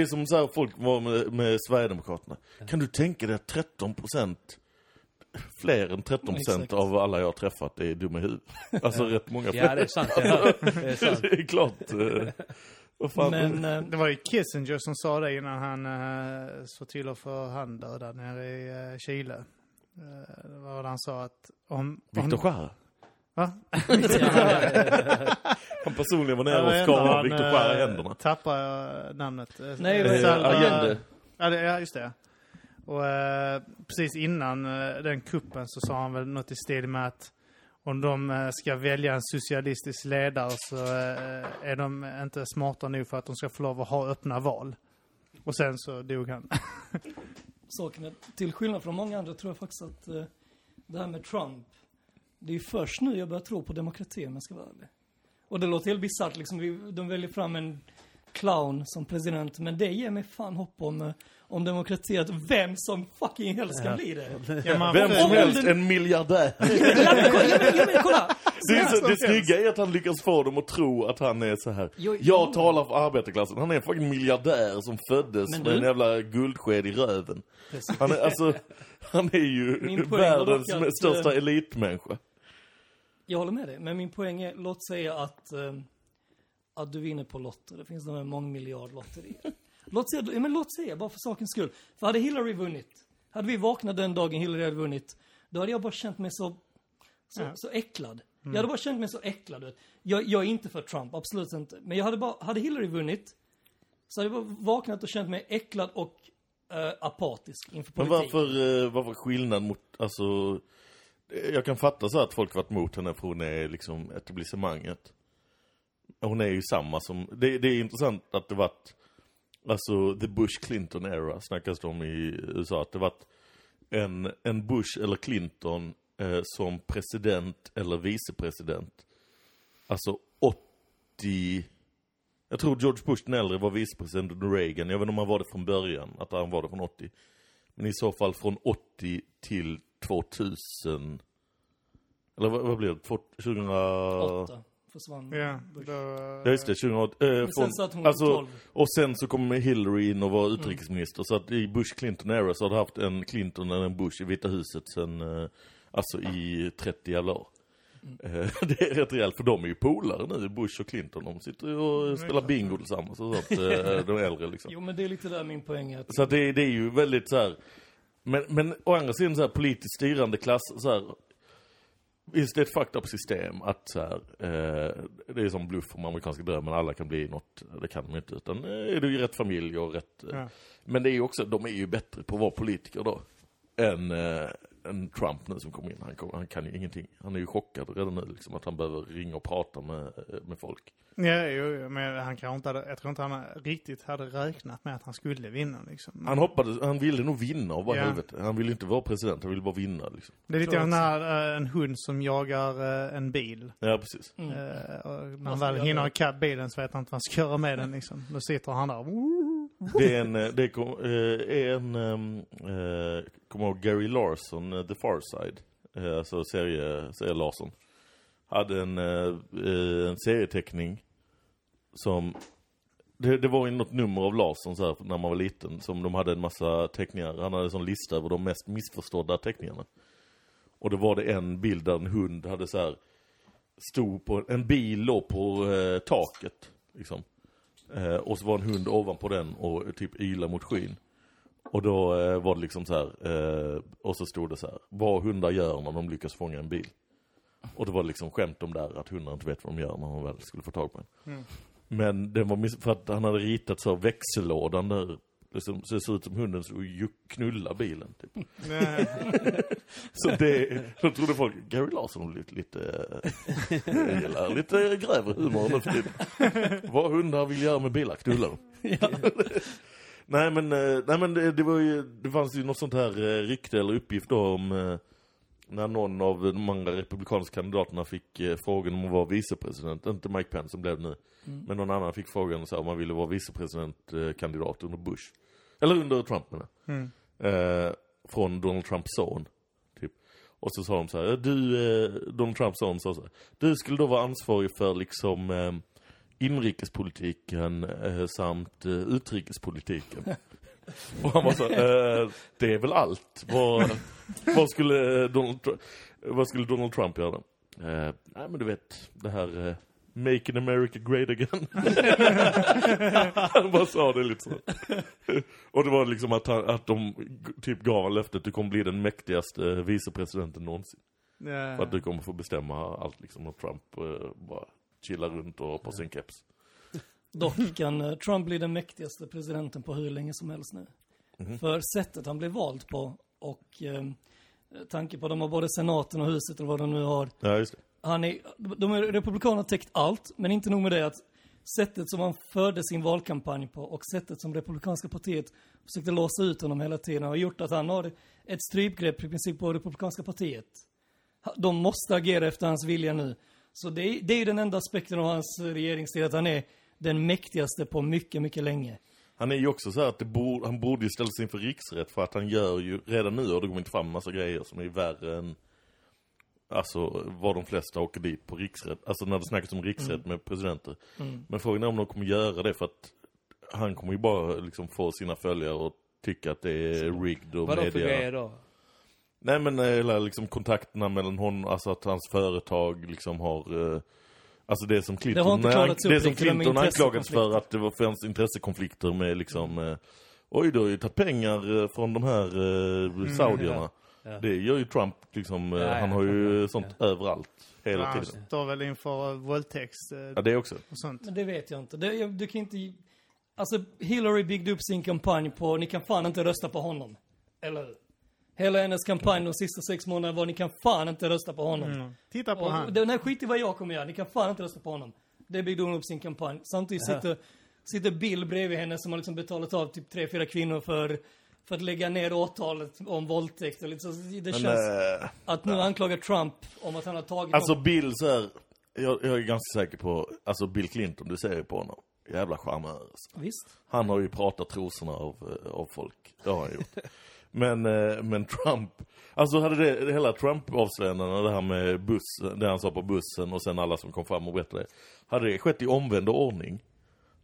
är som så här, folk var med Sverigedemokraterna. Kan du tänka dig att 13%... Fler än 13% av alla jag har träffat är dumma i huvudet. Alltså rätt många fler. Ja, det är sant. Det är klart. Men det var ju Kissinger som sa det innan han såg till att få han döda nere i Chile. Vad han sa att... Victor Schär? Va? Han personligen var nere och skadade Victor Schär i händerna. Tappade namnet. Nej, Allende. Ja, just det. Och precis innan den kuppen så sa han väl något i stil med att om de ska välja en socialistisk ledare så är de inte smarta nog för att de ska få lov att ha öppna val. Och sen så dog han. Till skillnad från många andra tror jag faktiskt att det här med Trump, det är först nu jag börjar tro på demokrati om jag ska vara ärlig. Och det låter helt bizarrt, liksom, de väljer fram en clown som president. Men det ger mig fan hopp om demokrati, att vem som fucking helst ska bli det. Ja, vem som helst, en miljardär. Kolla. Det snygga är att han lyckas få dem att tro att han är så här. Jag talar för arbetarklassen. Han är en fucking miljardär som föddes med en jävla guldsked i röven. Han är, alltså, han är ju världens största elitmänniska. Jag håller med dig, men min poäng är, låt säga att du vinner på lotter. Det finns de här mångmiljardlotterier. Låt säga, bara för sakens skull. För hade Hillary vunnit, hade vi vaknat den dagen Hillary hade vunnit, då hade jag bara känt mig så äcklad. Jag hade bara känt mig så äcklad. Jag är inte för Trump, absolut inte. Men jag hade Hillary vunnit, så hade jag bara vaknat och känt mig äcklad och apatisk inför politiken. Men varför skillnad mot... Alltså, jag kan fatta så att folk varit mot henne, för hon är liksom etablissemanget. Hon är ju samma som... Det är intressant att det varit... Alltså, the Bush-Clinton-era snackas det om i USA. Att det var en Bush eller Clinton som president eller vicepresident. Alltså 80... Jag tror George Bush den äldre var vicepresident under Reagan. Jag vet inte om han var det från början, att han var det från 80. Men i så fall från 80 till 2000... Eller vad blev det? 2008. Försvann. Yeah, ja, just det, 2008. Och sen så kommer Hillary in och var utrikesminister. Så att i Bush-Clinton-era så har haft en Clinton eller en Bush i Vita huset sen, alltså i 30 jävla år. Det är rätt rejält, för de är ju polare nu, Bush och Clinton. De sitter och spelar bingo tillsammans och sånt, de äldre liksom. Jo, men det är lite där min poäng är. Så det är ju väldigt så här. Men å andra sidan så här politiskt styrande klass så här. Visst, det är ett fucked up system att så här, det är som bluff om amerikanska drömmen, alla kan bli något, det kan de inte, utan är du i rätt familj och rätt... Men det är ju också, de är ju bättre på att vara politiker då än Trump nu som kom in. Han kan ju ingenting, han är ju chockad redan nu liksom, att han behöver ringa och prata med folk. Ja, jo, men han kan inte, jag tror inte han riktigt hade räknat med att han skulle vinna liksom. Han ville nog vinna och han ville inte vara president, han ville bara vinna liksom. Det är lite av en hund som jagar en bil. Ja, precis. Och när han väl hinner ikapp bilen så vet han inte vad han ska göra med den liksom. Då sitter han där. Kommer ihåg Gary Larson, The Far Side, alltså serie Larson. Hade en serieteckning som... Det var ju något nummer av Larsson så här, när man var liten, som de hade en massa teckningar. Han hade en sån lista över de mest missförstådda teckningarna. Och det var det en bild där en hund hade så här... Stod på... En bil låg på taket, liksom. Och så var en hund ovanpå den och typ yla mot skyn. Och då var det liksom så här... och så stod det så här... Vad hundar gör när de lyckas fånga en bil. Och det var liksom skämt om där att hundar inte vet vad de gör när hon väl skulle få tag på den. Mm. Men det var för att han hade ritat så växellådan där liksom, så det ser ut som hunden så knulla bilen typ. Nej. Så det så trodde folk Gary Larson lite gräver humor nu för tiden. Vad hundar vill göra med bilar, knulla dem. Ja. nej men det var ju, det fanns ju något sånt här rykte eller uppgift då om när någon av de andra republikanska kandidaterna fick frågan om att vara vicepresident, inte Mike Pence som blev nu, men någon annan fick frågan så här, om man ville vara vicepresidentkandidat under Bush, eller under Trump menar. Från Donald Trumps son typ. Och så sa de så här, Donald Trumps son sa så här, du skulle då vara ansvarig för liksom inrikespolitiken samt utrikespolitiken. Och han var så, det är väl allt. Vad skulle Donald Trump göra? Nej, men du vet, det här Making America Great Again. Han bara sa det lite så. Och det var liksom att de typ gav löftet att du kommer bli den mäktigaste vicepresidenten någonsin. Yeah. För att du kommer få bestämma allt liksom, och Trump bara chillar runt och på sin keps. Dock kan Trump bli den mäktigaste presidenten på hur länge som helst nu. För sättet han blev vald på och tanke på att de har både senaten och huset eller vad de nu har. Ja, just det. De är republikanerna täckt allt, men inte nog med det, att sättet som han förde sin valkampanj på och sättet som republikanska partiet försökte låsa ut honom hela tiden har gjort att han har ett strypgrepp i princip på republikanska partiet. De måste agera efter hans vilja nu. Så det är ju den enda aspekten av hans regeringstid, att han är den mäktigaste på mycket, mycket länge. Han är ju också så här att han borde ju ställa sig inför riksrätt för att han gör ju redan nu, och det går inte fram massa grejer som är värre än alltså vad de flesta åker dit på riksrätt. Alltså när det snackas om riksrätt med presidenter. Mm. Men frågan är om de kommer göra det, för att han kommer ju bara liksom få sina följare och tycka att det är rigged och vadå media. Vadå för grejer då? Nej, men hela liksom kontakterna mellan honom, alltså att hans företag liksom har... Alltså det som Clinton, anklagats för, att det var för hans intressekonflikter med liksom... oj, då har ju tagit pengar från de här saudierna. Ja. Det gör ju Trump liksom, han har ju sånt överallt hela tiden. Han står väl inför våldtäkt. Ja, det också. Och sånt. Men det vet jag inte. Du kan inte... Alltså Hillary byggde upp sin kampanj på ni kan fan inte rösta på honom. Eller hela hennes kampanj de sista 6 månaderna var ni kan fan inte rösta på honom. Mm. Titta på honom. Den här skiten vad jag kommer göra. Ni kan fan inte rösta på honom. Det byggde hon upp sin kampanj. Samtidigt sitter Bill bredvid henne som har liksom betalat av typ 3-4 kvinnor för att lägga ner åtalet om våldtäkt. Liksom. Det känns att nu anklagar Trump om att han har tagit... Alltså Bill så här, jag är ganska säker på, alltså Bill Clinton, du ser ju på honom. Jävla charmör. Visst. Han har ju pratat trosorna av folk. Det har han gjort. men Trump... Alltså hade det hela Trump-avslöjandena, det här med bussen, det han sa på bussen och sen alla som kom fram och berättade det. Hade det skett i omvänd ordning.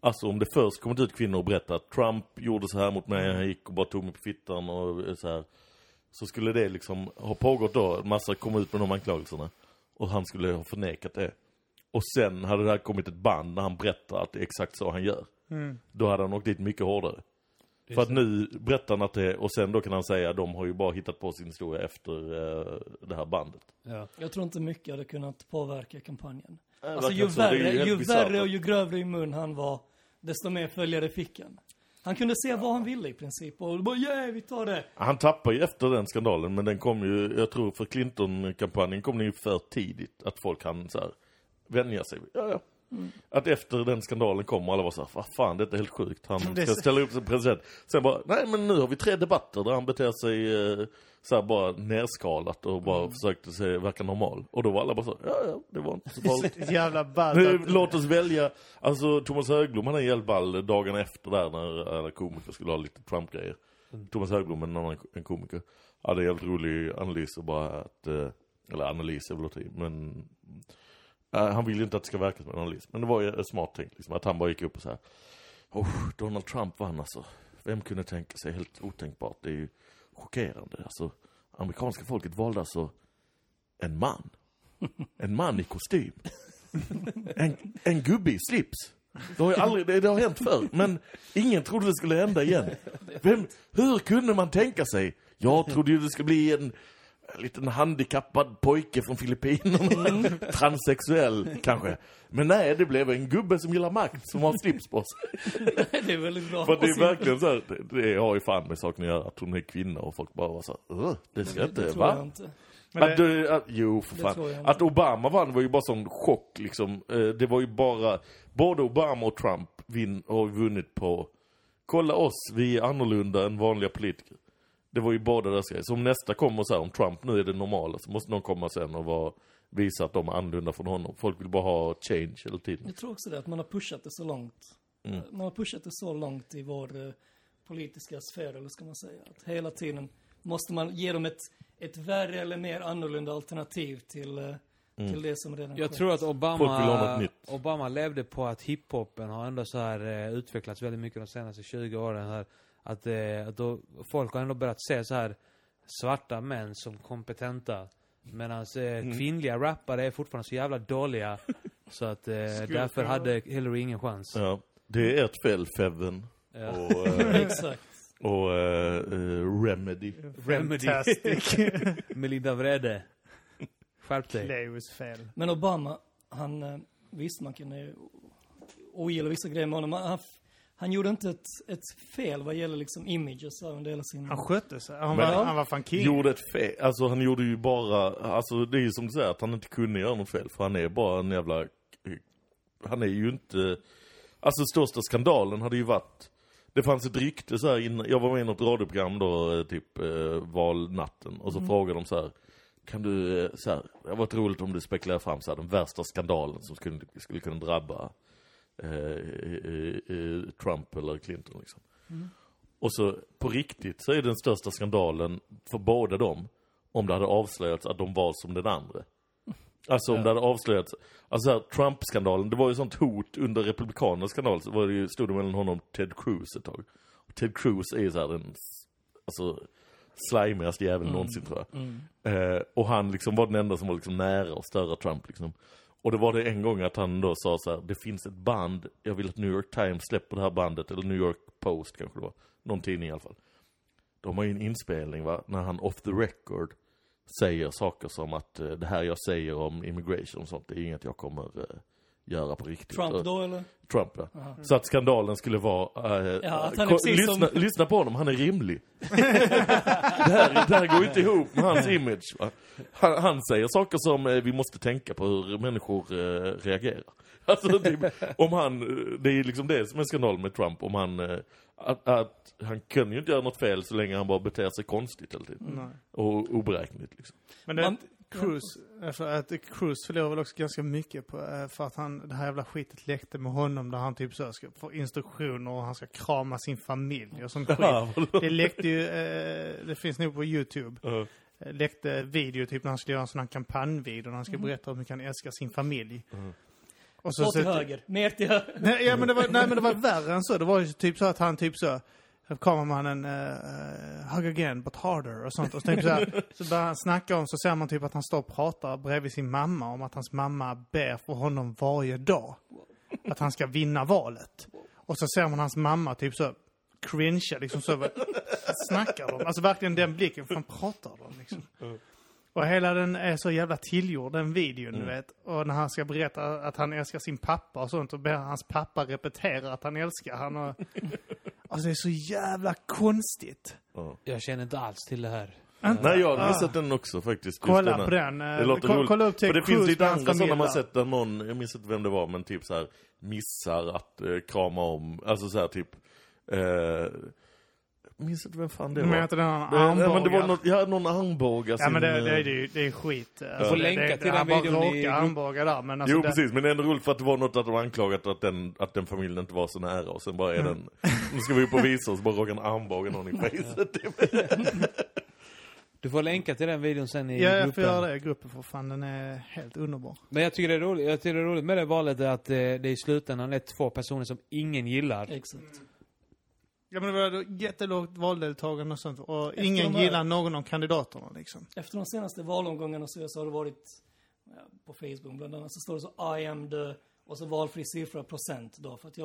Alltså om det först kommit ut kvinnor och berättat att Trump gjorde så här mot mig, han gick och bara tog mig på fittan och så här. Så skulle det liksom ha pågått då. Massa kom ut med de anklagelserna. Och han skulle ha förnekat det. Och sen hade det här kommit ett band när han berättar att det är exakt så han gör. Mm. Då hade han åkt dit mycket hårdare. För att nu berättar han att det är, och sen då kan han säga att de har ju bara hittat på sin historia efter det här bandet. Ja. Jag tror inte mycket hade kunnat påverka kampanjen. Alltså ju värre och ju grövre i mun han var, desto mer följare fick han. Han kunde se vad han ville i princip. Och bara, vi tar det. Han tappar ju efter den skandalen, men den kom ju, jag tror för Clinton-kampanjen kom den ju för tidigt. Att folk hann så här vänja sig. Att efter den skandalen kom alla var så här, vad fan, det är helt sjukt. Han ska ställa upp som president. Sen bara, nej men nu har vi 3 debatter där han beter sig så här bara nerskalat och bara försökte se verka normal. Och då var alla bara så, det var inte så farligt. Jävla ball. Nu, låt oss välja. Alltså Thomas Höglom, han är helt ball dagarna efter där när alla komiker skulle ha lite Trump-grejer. Thomas Höglom, en annan komiker, hade en helt rolig analys och bara att, eller analys är väl något, men... Han ville inte att det ska verka som en analys. Men det var ju en smart ting. Liksom, att han bara gick upp och så här. Donald Trump vann alltså. Vem kunde tänka sig? Helt otänkbart. Det är ju chockerande. Alltså, amerikanska folket valde alltså en man. En man i kostym. En gubbe i slips. Det har hänt förr. Men ingen trodde det skulle hända igen. Hur kunde man tänka sig? Jag trodde ju det skulle bli en liten handikappad pojke från Filippinerna. Transsexuell kanske. Men nej, det blev en gubbe som gillar makt som har slips på sig. Det är väldigt bra. För det är verkligen så här, det har ju fan med saker att göra. Att hon är kvinna och folk bara var så här, det ska inte, det tror jag inte. Att Obama vann var ju bara sån chock liksom. Det var ju bara både Obama och Trump har vunnit på kolla oss, vi är annorlunda än vanliga politiker. Det var ju båda deras grejer. Så om nästa kommer så här, om Trump nu är det normala, så måste någon komma sen och visa att de är annorlunda från honom. Folk vill bara ha change hela tiden. Jag tror också det, att man har pushat det så långt. Mm. Man har pushat det så långt i vår politiska sfär, eller ska man säga. Att hela tiden måste man ge dem ett värre eller mer annorlunda alternativ till det som redan jag tror att Obama levde på att hiphopen har ändå så här utvecklats väldigt mycket de senaste 20 åren här. Att då, folk har ändå börjat se så här svarta män som kompetenta, medan kvinnliga rappare är fortfarande så jävla dåliga så att därför hade Hillary ingen chans. Ja, det är ett fel, Feven. Ja. Och, exakt. Och Remedy. Melinda Vrede. Skärp dig. Men Obama, han visst man kunde ogilla vissa grejer med honom. Han gjorde inte ett fel vad gäller liksom images under hela sin... Han skötte sig. Han var fan king. Gjorde ett fel. Alltså han gjorde ju bara... Alltså det är ju som du säger att han inte kunde göra något fel. För han är bara en jävla... Han är ju inte... Alltså största skandalen hade ju varit... Det fanns ett rykte så här innan... Jag var med i något radioprogram då, typ valnatten. Och så frågade de så här... Kan du... Så här, det var roligt om du spekulerar fram så här, den värsta skandalen som skulle kunna drabba... Trump eller Clinton liksom. Mm. Och så på riktigt så är den största skandalen för båda dem om det hade avslöjats att de var som den andra. Alltså om det hade avslöjats, alltså här, Trump-skandalen, det var ju sånt hot under republikanernas skandal, så var det ju, stod det mellan honom och Ted Cruz ett tag. Och Ted Cruz är ju så här den, alltså slimigaste jäveln någonsin tror jag. Mm. Och han liksom var den enda som var liksom nära och störa Trump liksom. Och det var det en gång att han då sa så här: det finns ett band, jag vill att New York Times släpper det här bandet, eller New York Post kanske då, någon tidning i alla fall. De har ju en inspelning va, när han off the record säger saker som att det här jag säger om immigration och sånt, det är inget jag kommer göra på riktigt. Trump då eller? Trump ja. Aha. Så att skandalen skulle vara lyssna på honom, han är rimlig. det här går inte ihop med hans image va? Han säger saker som vi måste tänka på hur människor reagerar. Alltså det, om han, det är liksom det som är skandal med Trump, om han att han kunde ju inte göra något fel så länge han bara beter sig konstigt hela tiden. Nej. Och oberäkneligt liksom. Men Cruz förlorar väl också ganska mycket på, för att han, det här jävla skitet läckte med honom där han typ så ska få instruktioner och han ska krama sin familj och sånt skit. Det läckte ju, det finns nog på YouTube. Uh-huh. Läckte video typ när han skulle göra en sån här kampanjvideo när han ska berätta om hur han älskar sin familj. Uh-huh. Och så till höger, ner till höger. Nej, men det var värre än så. Det var ju typ så att han typ så kameramannen hug again but harder och sånt, och så typ så här, så börjar han snacka om, så ser man typ att han står och pratar bredvid sin mamma om att hans mamma ber för honom varje dag att han ska vinna valet, och så ser man hans mamma typ så cringe liksom, så snackar de, alltså verkligen den blicken, för han pratar de liksom. Och hela den är så jävla tillgjord, den videon, du vet. Och när han ska berätta att han älskar sin pappa och sånt, och ber hans pappa repetera att han älskar han. Och... alltså det är så jävla konstigt. Jag känner inte alls till det här. Nej, jag har sett den också faktiskt. Kolla på den. Kolla upp till Cruz. Det finns lite andra sådana man sett där någon, jag minns inte vem det var, men typ så här missar att krama om, alltså så här typ... minns inte vem fan det var. Men det var något, jag hade någon armbåga. Ja, men det är skit. Alltså, får länka till den videon i armbåga där. Men alltså jo, det... precis. Men det är ändå roligt för att det var något att de anklagat att den familjen inte var så nära. Och sen bara är den... nu ska vi upp och visa oss. Bara råka en armbåga någon i facet. Du får länka till den videon sen i gruppen. Ja, jag får göra det i gruppen, för fan, den är helt underbar. Men jag tycker det är roligt, med det valet är att det i slutändan är två personer som ingen gillar. Exakt. Ja, men det var då jättelågt valdeltagande och sånt. Och efter ingen gillar någon av kandidaterna liksom. Efter de senaste valomgångarna så har det varit på Facebook bland annat, så står det så I am the, och så valfri siffra procent då. För att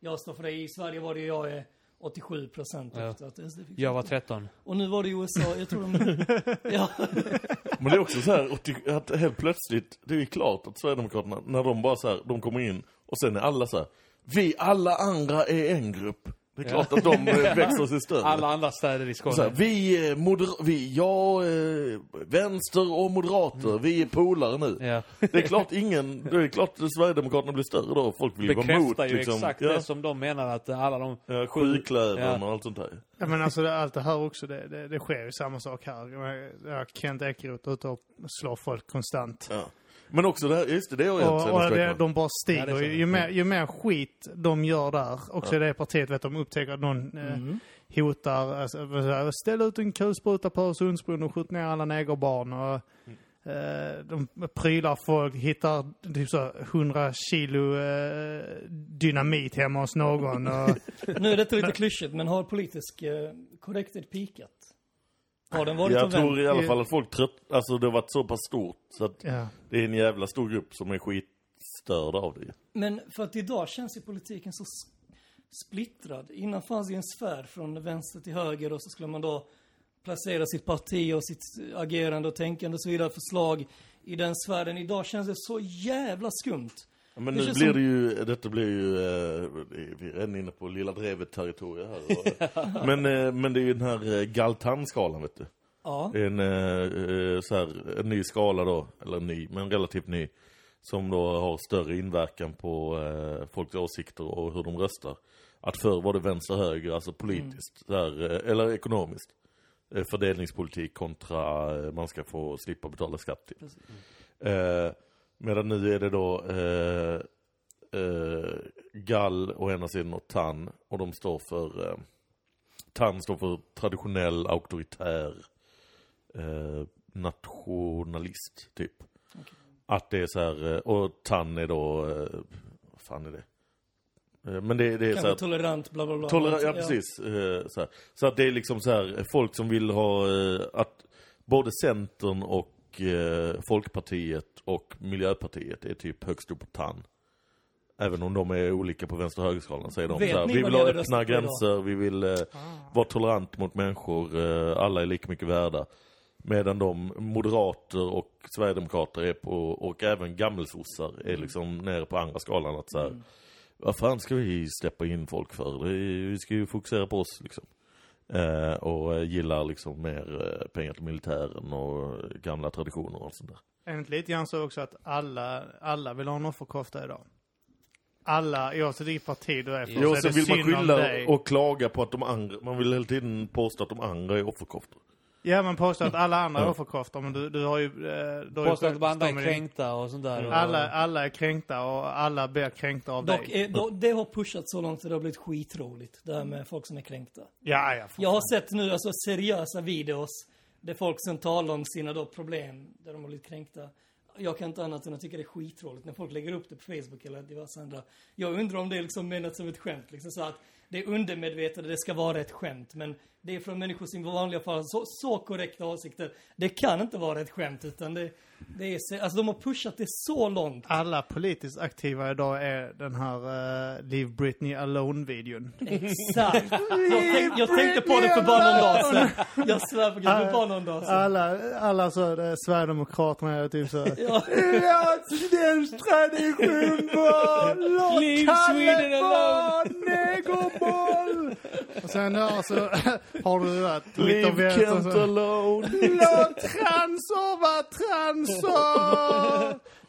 jag står för dig. I Sverige var det jag är 87% efter att jag var 13. Och nu var det i USA, jag tror de... ja. Men det är också så här att helt plötsligt, det är klart att Sverigedemokraterna, när de bara så här, de kommer in och sen är alla så här, vi alla andra är en grupp. Det är klart att de växer sig större. Alla andra städer i Skåne. Så här, vänster och moderater, vi är polare nu. Ja. Det är klart att Sverigedemokraterna blir större då, folk vill bekräftar vara mot. Bekräftar ju liksom. Exakt det som de menar, att alla de... ja, sjukläder och allt sånt där. Ja, men alltså allt det här också, det sker ju samma sak här. Kent Ekeroth ut och slår folk konstant. Ja. Men också det här, just det, har jag inte sett. De bara stiger. Ja, ju mer skit de gör där, också det partiet, vet de upptäcker att någon hotar, alltså, ställ ut en kulspruta på Öresundsbron och skjut ner alla negerbarn. Och, de prylar folk, hittar typ så 100 kilo dynamit hemma hos någon. Och, nu är det lite klyschigt, men har politisk korrekthet pikat? Jag tror i alla fall att folk trött, alltså det har varit så pass stort så att det är en jävla stor grupp som är skitstörda av det. Men för att idag känns ju politiken så splittrad. Innan fanns det en sfär från vänster till höger, och så skulle man då placera sitt parti och sitt agerande och tänkande och så vidare, förslag i den sfären. Idag känns det så jävla skumt. Ja, men nu blir det ju, detta blir ju vi är redan inne på lilla drevet territoriet här. Men det är ju den här Galtan-skalan, vet du. Ja. En ny skala då, eller ny, men relativt ny, som då har större inverkan på folks åsikter och hur de röstar. Att förr var det vänster-höger, alltså politiskt där, eller ekonomiskt. Fördelningspolitik kontra man ska få slippa betala skatt till. Medan nu är det då gall å ena sidan och tann, och de står för tann står för traditionell auktoritär nationalist typ. Okay. Att det är så här, och tann är då vad fan är det? Men det är så här, tolerant bla bla bla. Ja, precis så här. Så att det är liksom så här folk som vill ha att både Centern och Folkpartiet och Miljöpartiet är typ högst upp på tann. Även om de är olika på vänster- och högerskalan så är de så här, vi vill ha öppna gränser, vi vill vara tolerant mot människor, alla är lika mycket värda. Medan de moderater och sverigedemokrater är på, och även gammelsossar är liksom nere på andra skalan att så här, vad fan ska vi släppa in folk för? Vi ska ju fokusera på oss liksom. Och gillar liksom mer pengar till militären och gamla traditioner och sånt där. Äntligt, jag ansåg också att alla vill ha en offerkofta idag. Alla, jag så det är parti du är för. Jo, så vill man skylla och klaga på att de andra, man vill hela tiden påstå att de andra är offerkoftor. Ja, man påstår att alla andra är offerkoftor, men du har ju... påstår att de andra är kränkta och sånt där. Alla är kränkta och alla blir kränkta av dock, dig. Det har pushat så långt att det har blivit skitroligt, det här med folk som är kränkta. Ja, jag har sett nu alltså seriösa videos där folk som talar om sina då problem där de har blivit kränkta. Jag kan inte annat än att tycka det är skitroligt när folk lägger upp det på Facebook eller diverse andra. Jag undrar om det är liksom menat som ett skämt. Liksom så att det är undermedvetet, det ska vara ett skämt. Men det är från människor som i vanliga fall så korrekta åsikter. Det kan inte vara ett skämt utan det är... Alltså de har pushat det så långt. Alla politiskt aktiva idag är den här Leave Britney Alone-videon. Exakt. jag tänkte på det för bara någon dag sedan. Jag svär på det för bara någon dag sedan. Alla så Sverigedemokraterna är typ så... Ja. Landstidstradition var Leave Sweden Alone. Och sen alltså, har du att Leave Kent Alone. Låt transor vara transor.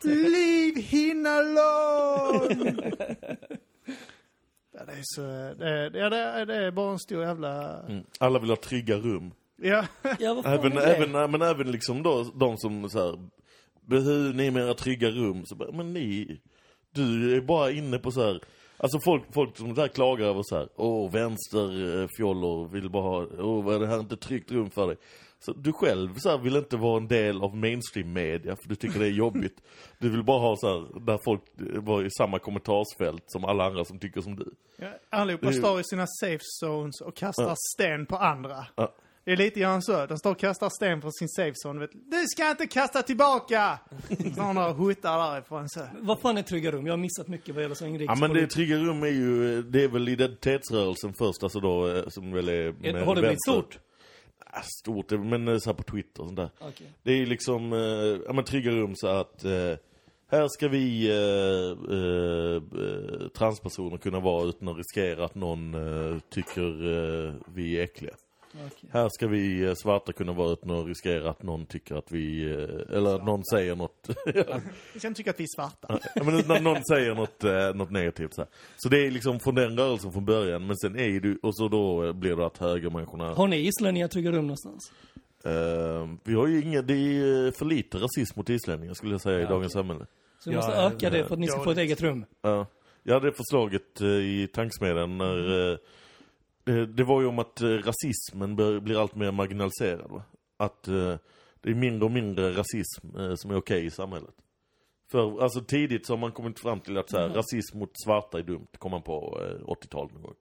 Leave him alone. Det är så, det är bara en stor jävla... Alla vill ha trygga rum. Ja. även liksom då, de som så här, behöver ni mera trygga rum? Så bara, men du är bara inne på så här... Alltså folk som där klagar över så här, vänsterfjollor vill bara ha, vad är det här inte tryggt rum för dig? Så du själv så här, vill inte vara en del av mainstream media för du tycker det är jobbigt. Du vill bara ha så här, där folk var i samma kommentarsfält som alla andra som tycker som du. Ja, allihopa står i sina safe zones och kastar sten på andra. Ja. Det är lite grann så. De står och kastar sten från sin safe zone. Vet, du ska inte kasta tillbaka! Sådana hotar därifrån. Så. Vad fan är trygga rum? Jag har missat mycket vad gäller så inrikespolitik. Ja, men det trygga rum är ju... Det är väl identitetsrörelsen först. Alltså då, som väl är med har det blivit stort? Ja, stort. Men så här på Twitter och sånt där. Okay. Det är ju liksom... Ja, men trygga rum så att... Här ska vi transpersoner kunna vara utan att riskera att någon tycker vi är äckliga. Okay. Här ska vi svarta kunna vara utan att riskera att någon tycker att vi... Eller att någon säger något... Jag kan tycka att vi är svarta. Ja, men när någon säger något negativt. Så här. Så det är liksom från den rörelsen från början. Men sen är du... Och så då blir det att högermänniskorna... Har ni islänningar trygga rum någonstans? Vi har ju inga... Det är för lite rasism mot islänningar skulle jag säga i dagens samhälle. Så vi måste öka det för att ni ska få ett eget rum? Ja. Jag hade förslaget i Tankesmedjan när... Det var ju om att rasismen blir allt mer marginaliserad. Va? Att det är mindre och mindre rasism som är okej i samhället. För alltså, tidigt så har man kommit fram till att så här, rasism mot svarta är dumt. Det kom man på 80-talet någon gång.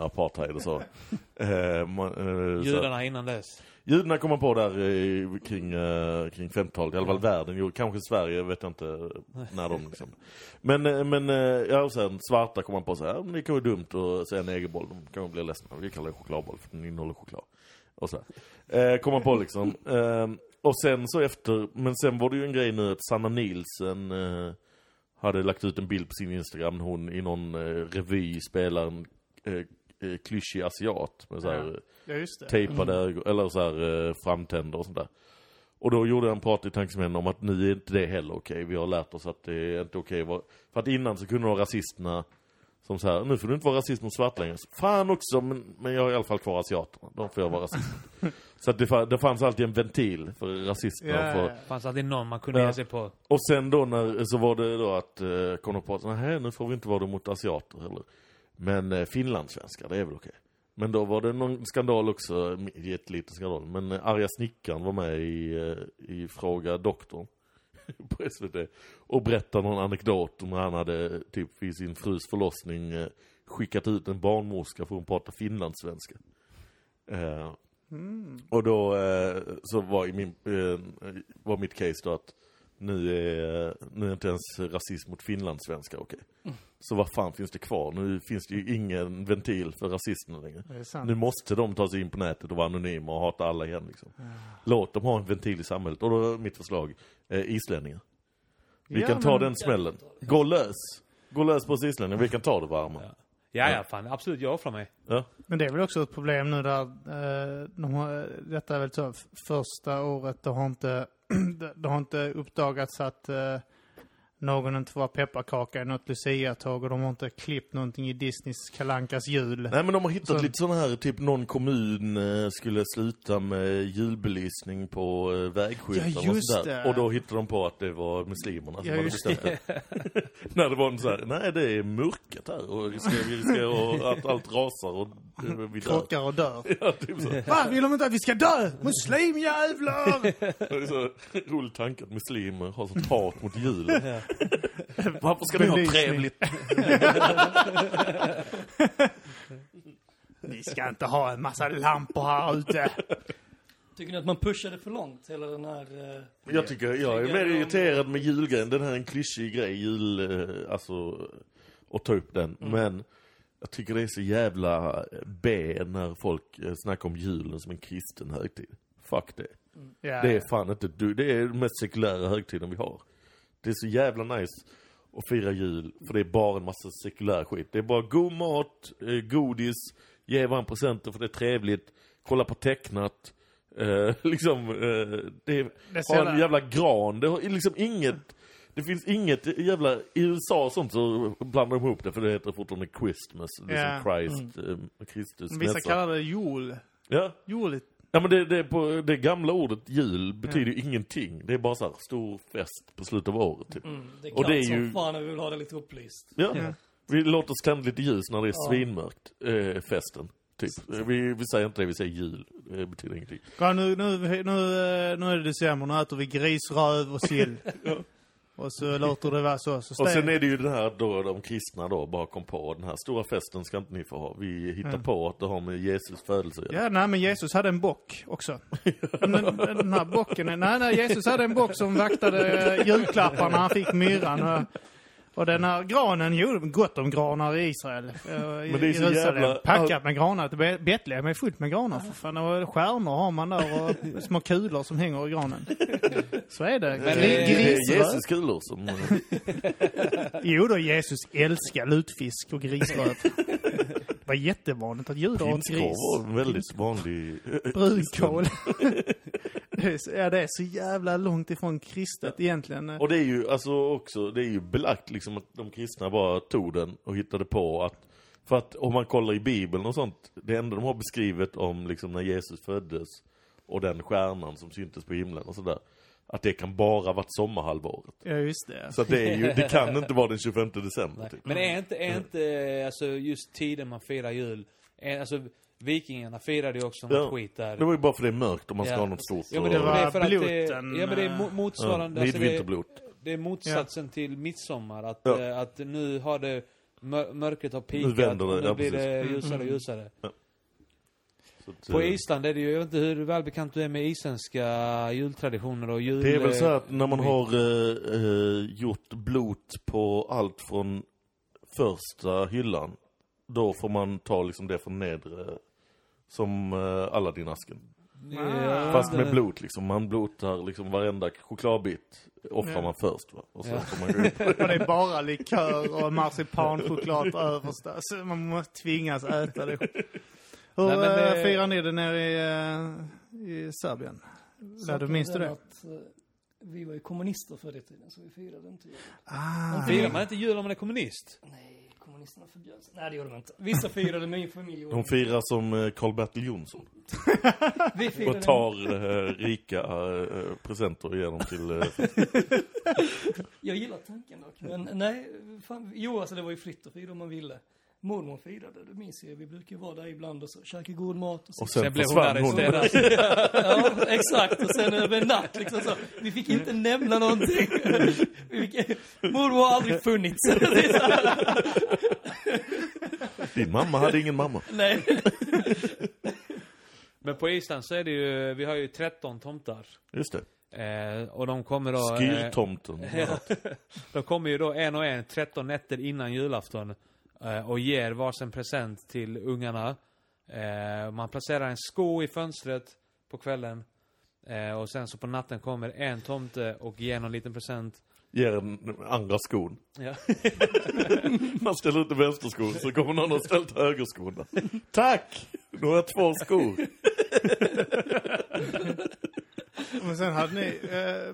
Apartheid och så. Judarna innan dess. Judarna kom man på där kring 50-talet. I alla fall världen. Kanske Sverige, vet jag inte när de liksom. Men ja, sen svarta kom man på så här. Men det kan ju dumt att säga negerboll. De kan ju bli ledsna. Vi kallar det chokladboll för den innehåller choklad. Och så här. Kom man på liksom. Och sen så efter. Men sen var det ju en grej nu att Sanna Nilsen... hade lagt ut en bild på sin Instagram. Hon i någon revy spelar en klyschig asiat med så här tejpade eller så här framtänder och sånt där. Och då gjorde han prat i Tankesmedjan om att nu är inte det heller okej. Vi har lärt oss att det är inte okej. För att innan så kunde de rasisterna Som så här, nu får du inte vara rasist mot svart längre. Fan också, men jag är i alla fall kvar asiaterna. De får jag vara rasist. Så att det fanns alltid en ventil för rasisterna. Ja, för, det fanns alltid någon man kunde ge sig på. Och sen då när, så var det då att kom på att nej, nu får vi inte vara det mot asiater heller. Men finlandssvenskar, det är väl okej. Men då var det någon skandal också, ett litet skandal. Men Arja Snickan var med i Fråga doktorn på SVT och berättade någon anekdot om han hade typ vid sin frus förlossning skickat ut en barnmorska för hon pratar finlandssvenska. Och då så var, var mitt case då att nu är inte ens rasism mot finlandssvenska okej. Så vad fan finns det kvar? Nu finns det ju ingen ventil för rasismen längre. Nu måste de ta sig in på nätet och vara anonyma och hata alla igen liksom. Låt dem ha en ventil i samhället. Och då är mitt förslag islänningar. Vi kan ta den smällen. Gå lös på oss islänningar. Vi kan ta det varma. Ja, fan. Absolut, jag offrar mig. Ja. Men det är väl också ett problem nu där detta är väl så första året det har inte uppdagats att någon inte får vara pepparkaka i något Lucia-tåg och de har inte klippt någonting i Disneys Kalle Ankas jul. Nej, men de har hittat lite sådana här, typ någon kommun skulle sluta med julbelysning på vägskyltar och sådär. Och då hittade de på att det var muslimerna som hade bestämt det. När det var en så här, nej det är mörket här och att allt rasar och vi dör. Krockar och dör. Ja, typ så. Fan, vill de inte att vi ska dö? Muslimjävlar! Det är så rolig tanke att muslimer har sånt hat mot julen. Ja. Varför ska ni ha trevligt? Ni ska inte ha en massa lampor här ute. Tycker ni att man pushade för långt? Eller den här, jag är mer irriterad med julgrejen. Den här är en klyschig grej. Alltså, att ta upp den. Men jag tycker det är så jävla B när folk snackar om julen som en kristen högtid. Fuck det. Det är fan inte du. Det är den mest sekulära högtiden vi har. Det är så jävla nice att fira jul. För det är bara en massa sekulär skit. Det är bara god mat, godis, ge varandra presenter för det är trevligt. Kolla på tecknat. Har en jävla gran. Det är liksom inget... Det finns inget jävla... I USA och sånt så blandar de ihop det. För det heter fortfarande Christmas. Liksom Christ, Kristus. Vissa kallar det jul. Ja. Juligt. Ja, men det gamla ordet jul betyder ju ingenting. Det är bara så här stor fest på slutet av året. Typ. Det är klart som fan när vi vill ha det lite upplyst. Ja. Vi låter oss tända lite ljus när det är svinmörkt, festen. Typ. Vi säger inte det, vi säger jul. Det betyder ingenting. Ja, nu är det december, nu äter vi grisröv och sill. Och så låter det vara så. Och sen är det ju det här då de kristna då bara kom på den här stora festen ska inte ni få ha. Vi hittar på att det har med Jesus födelse. Ja, nej, men Jesus hade en bock också. Den här bocken. Nej, Jesus hade en bock som vaktade julklapparna. Han fick myran och den här granen gjorde gott om granar i Israel. Men det är så jävla packat med granar. Betlehem är fullt med granar för fan. Och stjärnor har man där och små kulor som hänger i granen. Så är det. Men det är Jesus kulor som... Jo då, Jesus älskar lutfisk och grisröv. Det var jättevanligt att djur har en gris. Var en väldigt vanlig... Brunkål. Ja, det är så jävla långt ifrån kristet egentligen. Och det är ju belagt liksom att de kristna bara tog den och hittade på att för att om man kollar i Bibeln och sånt, det enda de har beskrivet om liksom när Jesus föddes och den stjärnan som syntes på himlen och sådär, att det kan bara varit sommarhalvåret. Ja, just det. Så det är ju, det kan inte vara den 25 december. Typ. Men är inte alltså just tiden man firar jul, alltså vikingarna firade ju också något skit där. Det var ju bara för det är mörkt om man ska ha något stort. Ja, men det var för bloten. Ja, men det är motsvarande. Alltså det är motsatsen till midsommar. Att nu har det mörkret har pikat. Nu blir det ljusare och ljusare. Ja. På Island är det ju, jag vet inte hur välbekant du är med isländska jultraditioner och jul. Det är väl så att när man har gjort blot på allt från första hyllan, då får man ta liksom det från nedre som Aladdin-asken. Ja, fast med blod liksom. Man blotar liksom varenda chokladbit offrar man först, va? Och sen får man upp. Och det är bara likör och marsipanchoklad överst där. Så man måste tvingas äta det. Hur firar ni det nere i Serbien? Minns du det? Vi var ju kommunister förr i tiden så vi firade inte jul. Firar man inte jul om man är kommunist? Nej. kommunisterna förbjöds. Nej, det gjorde de inte. Vissa firade min familj. De firar som Carl-Bertil Jonsson. Och tar rika presenter igenom till... Jag gillar tanken dock. Men nej, fan, jo alltså det var ju fritt att fira om man ville. Mormor firade, det minns jag. Vi brukar vara där ibland och så käka god mat. Och sen blev hon arresterad. Ja, exakt. Och sen över en natt liksom så. Vi fick inte nämna någonting. Mormor har aldrig funnits. Din mamma hade ingen mamma. Nej. Men på Island så är det ju, vi har ju 13 tomtar. Just det. Och de kommer då... Skyltomten. De kommer ju då en och en, 13 nätter innan julafton. Och ger varsin present till ungarna. Man placerar en sko i fönstret på kvällen. Och sen så på natten kommer en tomte och ger någon liten present. Ger en andra skon. Ja. Man ställer ut en vänsterskon så kommer någon och ställt högerskorna. Tack! Nu har jag 2 skor. Men sen hade ni,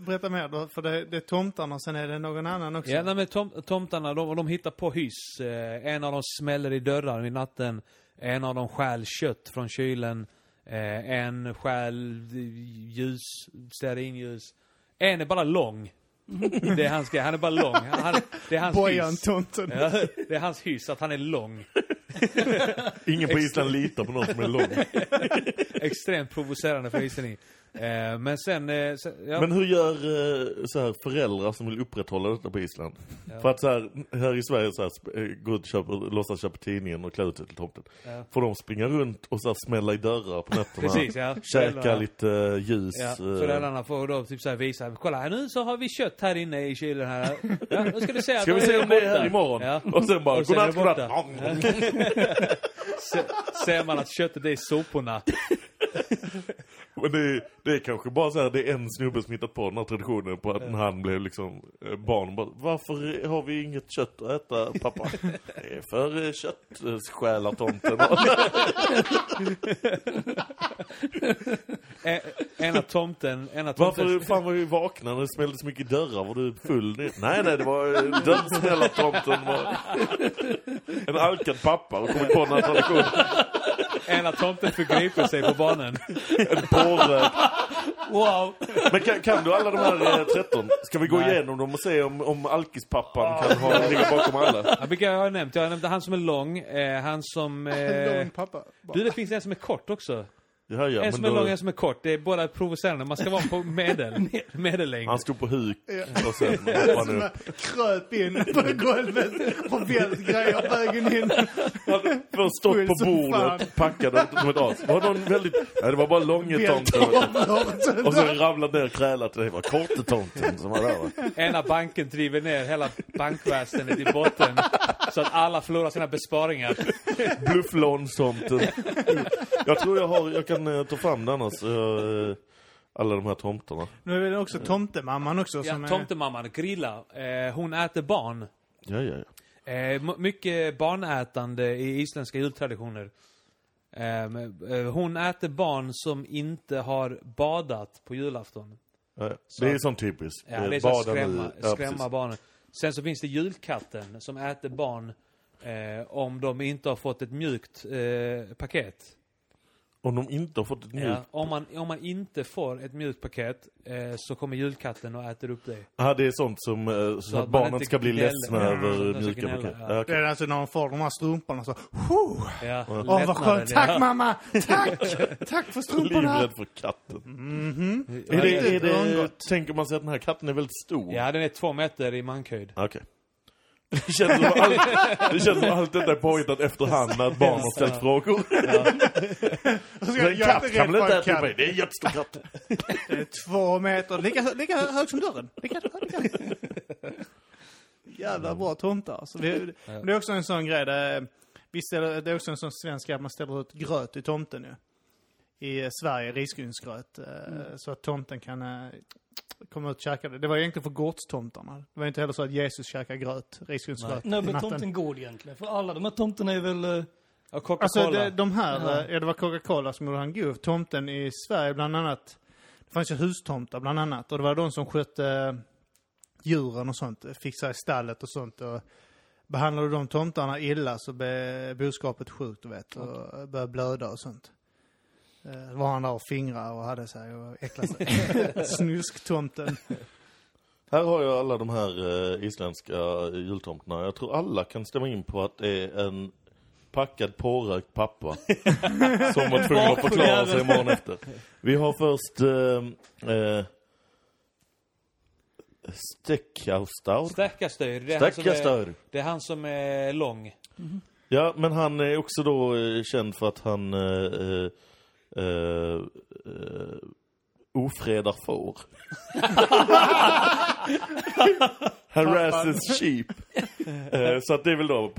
berätta mer då, för det är tomtarna och sen är det någon annan också. Ja, nej, men tomtarna, de hittar på hus. En av dem smäller i dörrar i natten. En av dem stjäl kött från kylen. En stjäl ljus, stearinljus. En är bara lång. Det är hans grej, han är bara lång. Det är hans hus. Ja, det är hans hus, att han är lång. Ingen på Island litar på någon som är lång. Extremt provocerande för Island. Men sen... ja. Men hur gör så här, föräldrar som vill upprätthålla detta på Island? Ja. För att så här i Sverige så här, gå ut och låtsas köpa tidningen och klä ut sig till tomten. Ja. Får de springa runt och så här, smälla i dörrar på nätterna. Precis, ja. Käka lite ljus. Ja. Föräldrarna får då typ så här visa. Kolla här nu så har vi kött här inne i kylen här. Ja, nu ska du se att ska vi se om det är här imorgon? Ja. Och sen bara, godnatt. Ser man att köttet är i soporna. Men det är kanske bara så här, det är en snubbe som hittat på den här traditionen på att han blev liksom barn. Bara, varför har vi inget kött att äta, pappa? Det är för köttsjälar tomten. Ena tomten. Varför fan var vi vakna när det smällde så mycket dörrar? Var du full? Nej, det var dödsjälar tomten. Var en alkad pappa och kom på den här traditionen. Ena tomten förgriper sig på barnen. En porre. Wow. Men kan du alla de här 13? Ska vi gå igenom dem och se om alkispappan kan ha ligga bakom alla? Ja, vilka jag har nämnt han som är lång, han som... lång pappa. Du, det finns en som är kort också. Ja, en som är lång, en som är kort. Det är båda provocerande. Man ska vara på medellängd. Han stod på huk. Och sen han kröp in på golvet. Och grejer vägen in. Han var stått på bordet. Packade som ett as. Det var bara långetomten. Och så ramlade ner och krälade. Det var kortetomten som var där. Ena banken driver ner hela bankväsendet i botten. Så att alla förlorar sina besparingar. Blufflånstomten. Jag tror jag kan ta fram den annars. Alla de här tomterna. Nu är det också tomtemamman också. Ja, som tomtemamman. Grilla. Hon äter barn. Ja. Mycket barnätande i isländska jultraditioner. Hon äter barn som inte har badat på julafton. Ja. Det är sån typiskt. Ja, det är så skrämma barnen. Sen så finns det julkatten som äter barn om de inte har fått ett mjukt paket. Om de inte har fått ett mjukt... Ja, om man inte får ett mjukt paket så kommer julkatten och äter upp det. Ja, det är sånt som så att barnen ska bli ledsna över mjuka paket. Ja. Det är alltså när de får de här strumporna så... Ja, vad skönt. Tack mamma! Tack! Tack för strumporna! Livrädd för katten. Mm-hmm. Är det tänker man sig att den här katten är väldigt stor? Ja, den är 2 meter i mankhöjd. Okej. Det känns som allt detta är påhittat efterhand när ett barn har ställt frågor. Ja. En katt kan väl inte äta mig? Det är en jättestor katt. Det är 2 meter. Lika hög som dörren. Jävla bra tomtar. Det är också en sån grej. Det är också en sån svensk att man ställer ut gröt i tomten nu. I Sverige, risgrynsgröt. Så att tomten kan... komma ut och käka det. Det var egentligen för gårdstomtarna. Det var inte heller så att Jesus käkade gröt, risgrynsgröt. Nej, men tomten god egentligen. För alla de här tomterna är väl... Coca-Cola. Alltså det var Coca-Cola som gjorde han god. Tomten i Sverige bland annat. Det fanns ju hustomtar bland annat. Och det var de som skötte djuren och sånt. Fixade i stallet och sånt. Och behandlar du de tomtarna illa så blir boskapet sjukt, vet, och börjar blöda och sånt. Var han där och fingrar och hade så här och äckla sig. Snusktomten. Här har jag alla de här isländska jultomterna. Jag tror alla kan stämma in på att det är en packad pårökt pappa som var tvungen att förklara sig imorgon efter. Vi har först Stekastör. Det är han som är lång. Mm-hmm. Ja, men han är också då känd för att han ofredar får. Harasses sheep. Så att det är väl då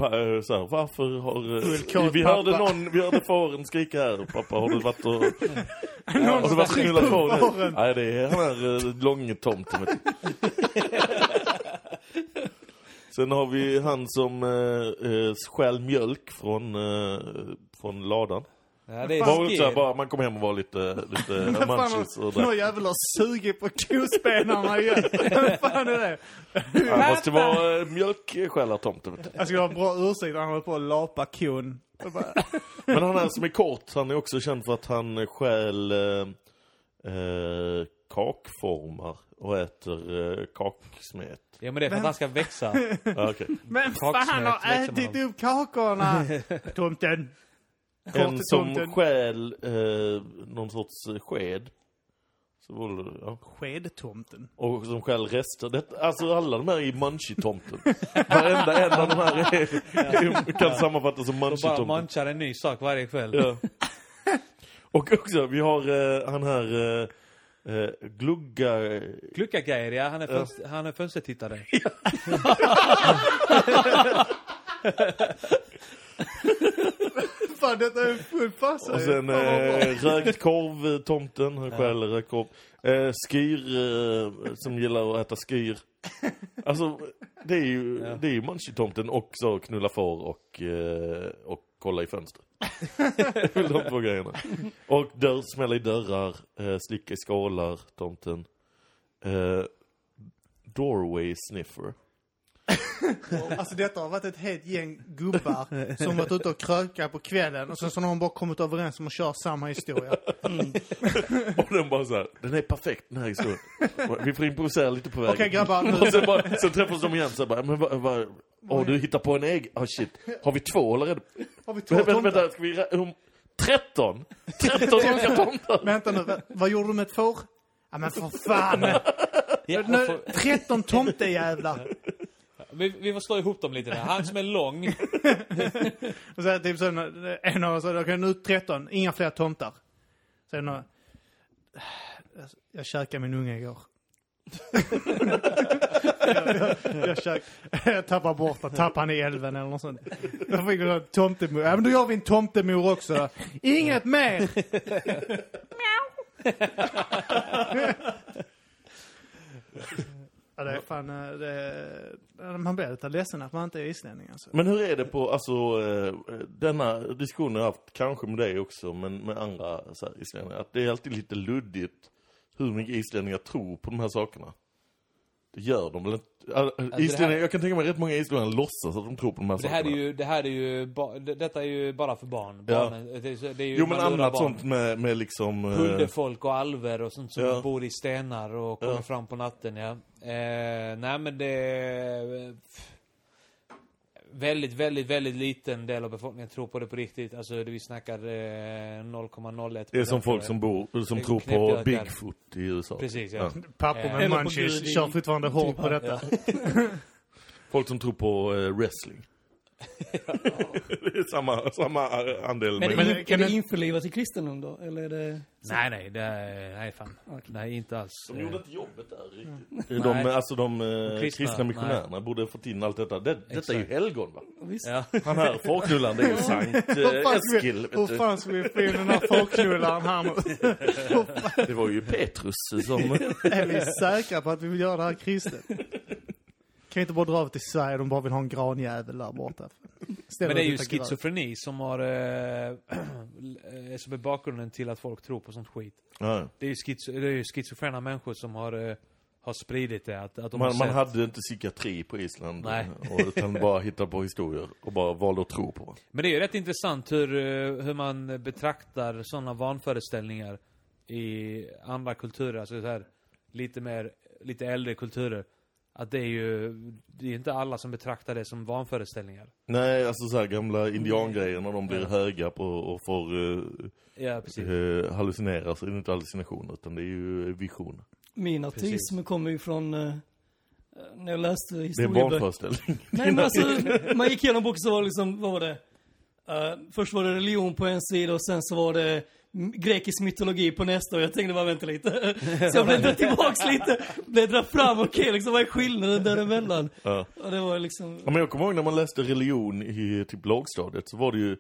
så här, varför har vi hörde fåren skrika här, pappa har du varit och någon som varit fåren. Nej, det är han långe tomten. Sen har vi han som skäl mjölk från ladan. Ja, det är bara, man kommer hem och var lite manchis och där. Några jävlar suger på kospenarna igen. Vad fan är det? Han måste vara mjölkskälartomten. Jag skulle ha en bra ursäkt, han håller på att lapa kon. Men han här som är kort, han är också känd för att han skäl kakformar och äter kaksmet. Ja, men det är för att han ska växa. Okay. Men fan har ätit upp kakorna? Tomten. En som skäl någon sorts sked. Så var det, ja. Skedtomten. Och som skäl rester. Det, alltså alla de här är munchitomten. Varenda en av de här kan sammanfattas som munchitomten. De bara munchar en ny sak varje kväll. Ja. Och också, vi har han här Glugga-grejer, ja. Han är fönstertittare. Ja. Fan, detta är full pass. Och sen rökt korv tomten, han skäller rökt korv. Skyr, som gillar att äta skyr. Alltså det är ju det är ju munchitomten också, knulla får och kolla i fönster. Det är de två grejerna. Och smälla i dörrar, slicka i skålar tomten. Doorway sniffer. Alltså detta har varit ett helt gäng gubbar som varit ute och krökar på kvällen och sen så har de bara kommit överens om att köra samma historia. Mm. Och den bara så här, den är perfekt den här historien. Vi får improvisera lite på vägen. Okej, grabbar. Och sen träffas de igen så bara, men du hittar på en ägg. Oh, shit. Har vi två eller? Har vi två tomtar? Vänta, ska vi 13? 13 olika tomtar. Vänta nu, vad gjorde du med ett får? Ja, men för fan. 13 tomter jävlar. Vi får slå ihop dem lite där. Han som är lång. Och så här, typ så en av oss, då kan nu 13, inga fler tomtar. Så några, jag käkade min unge igår. Jag tappar bort, tappar han i älven eller något sånt. Då fick jag tomtemor. Ja, men då gör vi en tomtemor också då. Inget mer. Ja, det är fan, man blir lite ledsen att man inte är islänning alltså. Men hur är det på, alltså denna diskussion jag har haft kanske med dig också, men med andra så här, islänningar, att det är alltid lite luddigt hur mycket islänningar tror på de här sakerna. Det gör de väl inte. Alltså, jag kan tänka mig rätt många islänningar låtsas att de tror på de här sakerna. Detta är ju bara för barn. Barnen, ja. Det är ju, jo, men annat barn. Sånt med liksom huldefolk och alver och sånt som bor i stenar och kommer fram på natten, ja. Nej, men det är väldigt, väldigt, väldigt liten del av befolkningen tror på det på riktigt. Alltså vi snackar 0,01. Det är som folk som tror på Bigfoot i USA. Precis, ja. Pappor med munchies kör fortfarande hårt på detta. Ja. Folk som tror på wrestling. Det är samma andel. Men kan det införlivas i kristendom då? Eller är det... Nej, fan. Okay. Nej, inte alls. De gjorde inte jobbet där riktigt. De kristna missionärerna borde fått in allt detta. Detta är ju helgon, va? Visst. Ja. Han här folknullan, det är ju Sankt Eskil. Hur fan ska vi få in den här folknullan här? Det var ju Petrus som... Är vi säkra på att vi vill göra det här kristet? Kan inte bara dra över till Sverige, de bara vill ha en granjävel där borta. Men det är ju schizofreni som har som är bakgrunden till att folk tror på sånt skit. Det är ju schizofrena människor som har har spridit det. Att de man hade inte psykiatri på Island. Nej. Utan bara hittade på historier och bara valde att tro på. Men det är ju rätt intressant hur man betraktar sådana vanföreställningar i andra kulturer. Alltså så här, lite äldre kulturer. Att det är inte alla som betraktar det som vanföreställningar. Nej, alltså så här gamla indiangrejer när de blir höga på och får hallucinera. Så är det inte hallucinationer utan det är ju visioner. Min ateism kommer ju från när jag läste historieböcker. Det är barnföreställning. Nej, men alltså, man gick igenom boken så var det liksom, vad var det? Först var det religion på en sida och sen så var det grekisk mytologi på nästa och jag tänkte bara vänta lite. Så jag bläddrade tillbaks lite, bläddrade fram okej, liksom vad är skillnaden däremellan? Ja. Och det var liksom... Ja, men jag kommer ihåg när man läste religion i typ lågstadiet så var det ju,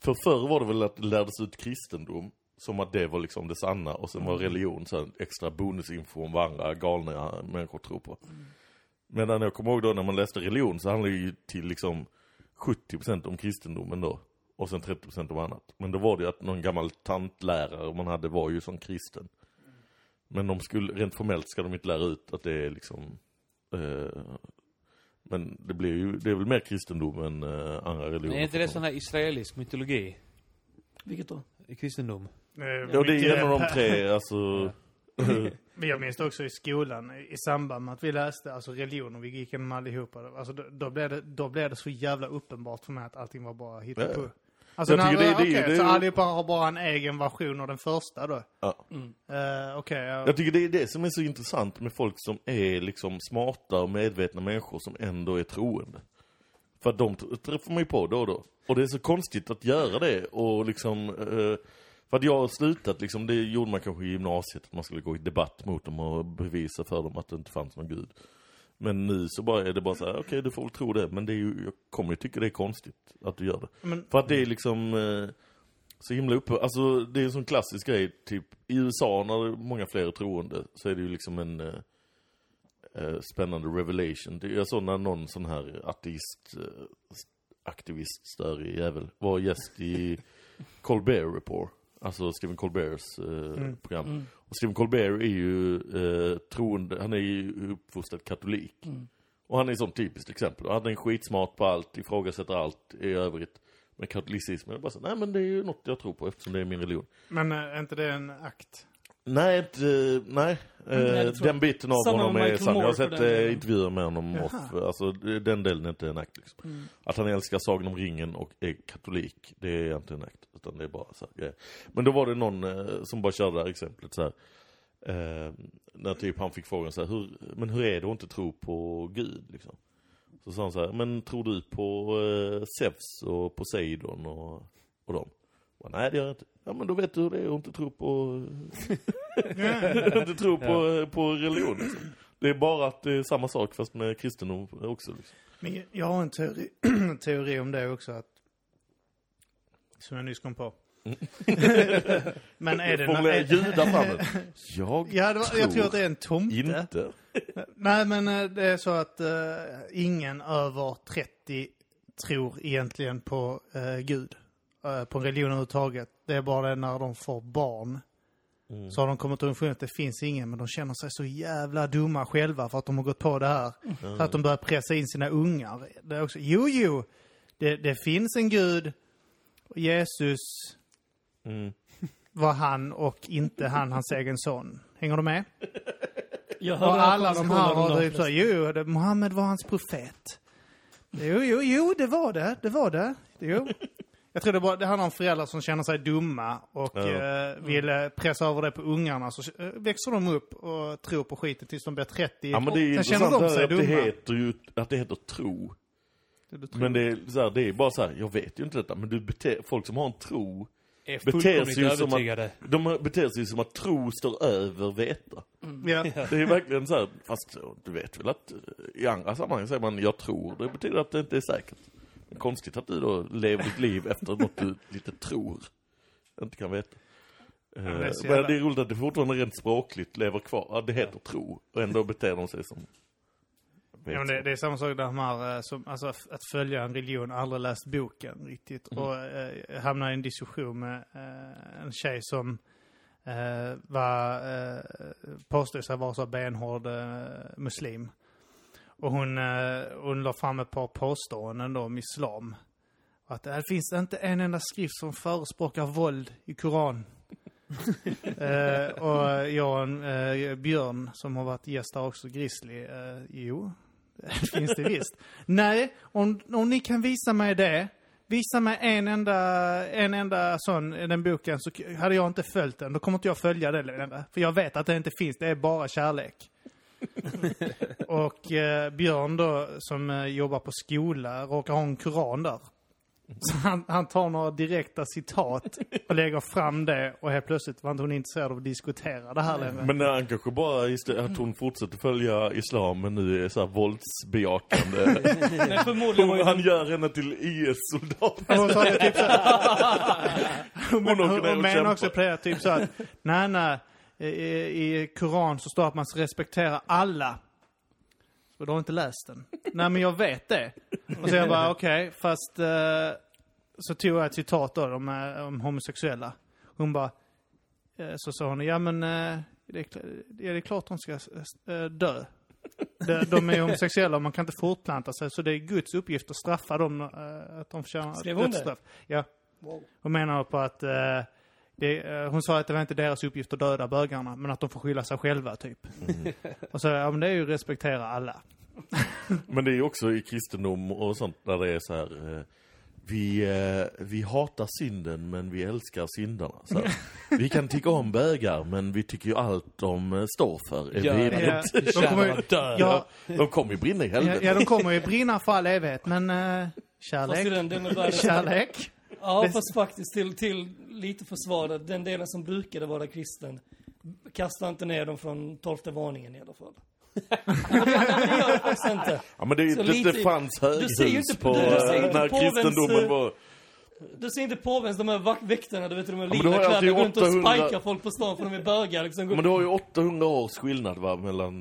för förr var det väl att det lärdes ut kristendom som att det var liksom det sanna och sen var religion så en extra bonusinfo om vad andra galna människor tror på. Medan jag kommer ihåg då när man läste religion så handlade det ju till liksom 70% om kristendomen då. Och sen 30% om annat. Men då var det ju att någon gammal tantlärare man hade var ju som kristen. Men de skulle, rent formellt ska de inte lära ut att det är liksom... men det är väl mer kristendom än andra religioner. Är inte det sån här israelisk mytologi? Vilket då? Kristendom. Ja, det är en av de tre. Alltså... Men jag minns också i skolan i samband med att vi läste alltså religion och vi gick igenom allihopa. Alltså, då blev det så jävla uppenbart för mig att allting var bara hittepå. Alltså så allihopa har bara en egen version av den första då. Ja. Jag tycker det är det som är så intressant med folk som är liksom smarta och medvetna människor som ändå är troende. För att de träffar mig på då och då. Och det är så konstigt att göra det och liksom... för att jag har slutat, liksom, det gjorde man kanske i gymnasiet att man skulle gå i debatt mot dem och bevisa för dem att det inte fanns någon gud. Men nu så bara är det bara så här, okej, du får väl tro det. Men det är ju, jag kommer ju tycka det är konstigt att du gör det. Men, för att det är liksom så himla uppe. Alltså det är en sån klassisk grej, typ i USA när det är många fler troende så är det ju liksom en spännande revelation. Det är så när någon sån här ateist, aktivist, större jävel var gäst i Colbert Report. Alltså Stephen Colberts program. Mm. Och Stephen Colbert är ju troende, han är ju uppfostrad katolik. Mm. Och han är sån typiskt exempel. Han är en skitsmart på allt, ifrågasätter allt i övrigt. Men katolicismen är bara så, nej men det är ju något jag tror på eftersom det är min religion. Men är inte det en akt? Nej. Den biten av honom är sann. Jag har sett intervjuer med honom. Alltså, den delen är inte en akt. Liksom. Mm. Att han älskar Sagan om ringen och är katolik, det är inte en akt. Utan det är bara så här. Men då var det någon som bara körde det här exemplet. Så här, när typ han fick frågan så här, hur är det att inte tro på Gud? Liksom? Så sa han så här, men tror du på Zeus och Poseidon och dem? Nej, det gör jag inte. Ja, men då vet du hur det är att inte tro på... inte tro på religion. Liksom. Det är bara att det är samma sak fast med kristendom också. Liksom. Men jag har en teori om det också. Att... Som jag nyss kom på. Men är det... Jag tror att det är en tomte. Inte. Nej, men det är så att ingen över 30 tror egentligen på Gud. På religion överhuvudtaget. Det är bara det när de får barn. Mm. Så har de kommit till att det finns ingen. Men de känner sig så jävla dumma själva. För att de har gått på det här. Mm. För att de börjar pressa in sina ungar. Det är också, det finns en gud. Jesus. Mm. Var han och inte hans egen son. Hänger du med? Och alla de här har typ så. Mohammed var hans profet. Det var det. Jag tror det handlar om föräldrar som känner sig dumma och vill pressa över det på ungarna. Så växer de upp och tror på skiten tills de blir 30. Ja, men det är intressant de sig att det heter tro. Det men det är bara så här, jag vet ju inte detta. Men folk som har en tro beter sig som att tro står över veta. Mm. Ja. Det är verkligen så här, fast du vet väl att i andra sammanhang säger man jag tror. Det betyder att det inte är säkert. Konstigt att du då lever ditt liv efter något du lite tror. Jag inte kan veta. Men det är roligt att det fortfarande rent språkligt lever kvar. Det heter tro. Och ändå beter de sig som... Ja, det är samma sak där här, som, alltså, att följa en religion och aldrig läst boken riktigt. Mm. Och hamnar i en diskussion med en tjej som påstod sig vara så benhård muslim. Och hon la fram ett par påståenden om islam. Att det finns inte en enda skrift som förespråkar våld i Koran. Och jag Björn som har varit gäst här också, Grizzly. Jo, det finns det visst. Nej, om ni kan visa mig det. Visa mig en enda sån, den boken, så hade jag inte följt den. Då kommer inte jag följa den. För jag vet att det inte finns, det är bara kärlek. Och Björn då, som jobbar på skola, råkar ha en koran där. Så han tar några direkta citat och lägger fram det, och helt plötsligt var inte hon intresserad av att diskutera det här längre. Men han kanske bara att hon fortsätter följa islam, men nu är så här våldsbejakande. Nej, förmodligen han gör henne till IS-soldat. Hon sa det typ så här. Hon menar också på typ så att nej, i Koran så står att man ska respektera alla. Och du har inte läst den. Nej, men jag vet det. Och så jag bara, okej, fast... så tog jag ett citat då om homosexuella. Hon bara... så sa hon, ja men... det är klart de ska dö. De är homosexuella och man kan inte fortplanta sig. Så det är Guds uppgift att straffa dem. Att de förtjänar dödsstraff. Ja. Hon menar på att... hon sa att det var inte deras uppgift att döda bögarna, men att de får skylla sig själva typ. Mm. Och så, ja men det är ju respektera alla. Men det är ju också i kristendom och sånt där det är så här... Vi hatar synden, men vi älskar syndarna. Så här, vi kan tycka om bögar, men vi tycker ju allt de står för. De kommer ju brinna i helvete. Ja, de kommer ju brinna för all evighet, men kärlek. Ja, fast faktiskt till lite försvarad, den delen som brukade vara kristen, kasta inte ner dem från 12:e våningen i alla fall. Det ja, men det är ju lite fanns höghus på när kristendomen var... Du ser inte påvens, de här vaktväktarna, du vet de här lilla kläderna, går runt och spikar folk på stan för de är bögar. Liksom. Men du har ju 800 års skillnad va, mellan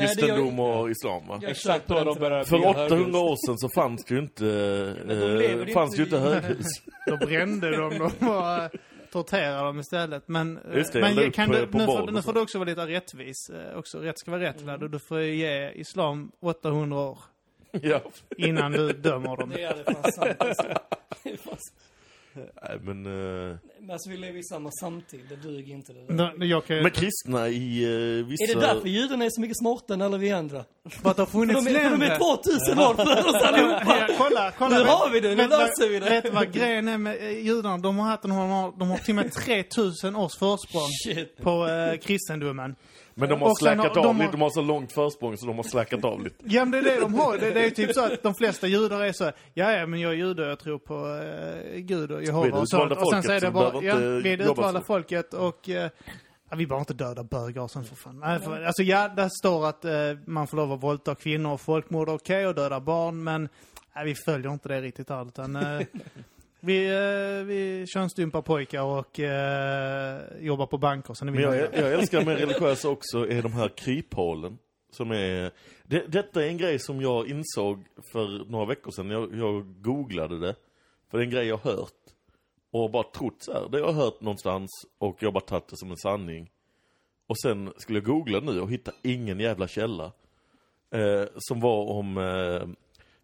kristendom och islam va? Exakt. För 800 år sedan så fanns det ju inte höghus. De brände dem och torterade dem istället. Men nu får du också vara lite rättvis. Också, rätt ska vara rätt. Mm. Du får ge islam 800 år. Ja. Innan du dömer dem. Det är fan sant alltså. Nej, men... Men alltså vi lever i samma samtid, det duger inte det. Nej, men kristna i vissa... Är det därför judarna är så mycket smartare än alla vi andra? För att det har funnits länder. De är 2000 år för oss allihopa. Ja, kolla. Nu har vi det, nu löser vi det. Vet du vad grejen är med judarna? De har haft till och med 3000 års försprång på kristendomen. Men de har släckat av lite, de har så långt försprång så de har släckat av lite. Ja, men det är det de har. Det är typ så att de flesta judar är så här, ja men jag är jude, jag tror på Gud och Jehova och sånt. Och sen säger det bara, blir det utvalda folket och vi bara inte döda bögar och sånt för fan. Alltså ja, där står att man får lov att våldta kvinnor och folkmord, okej, och döda barn, men vi följer inte det riktigt allt, utan... Vi könsdympar pojkar och jobbar på banker. Sen är vi jag älskar med religiösa också är de här kryphålen. Som är, detta är en grej som jag insåg för några veckor sedan. Jag googlade det. För det är en grej jag hört. Och bara trott så här. Det jag hört någonstans och jag bara tagit det som en sanning. Och sen skulle jag googla nu och hitta ingen jävla källa. Som var om...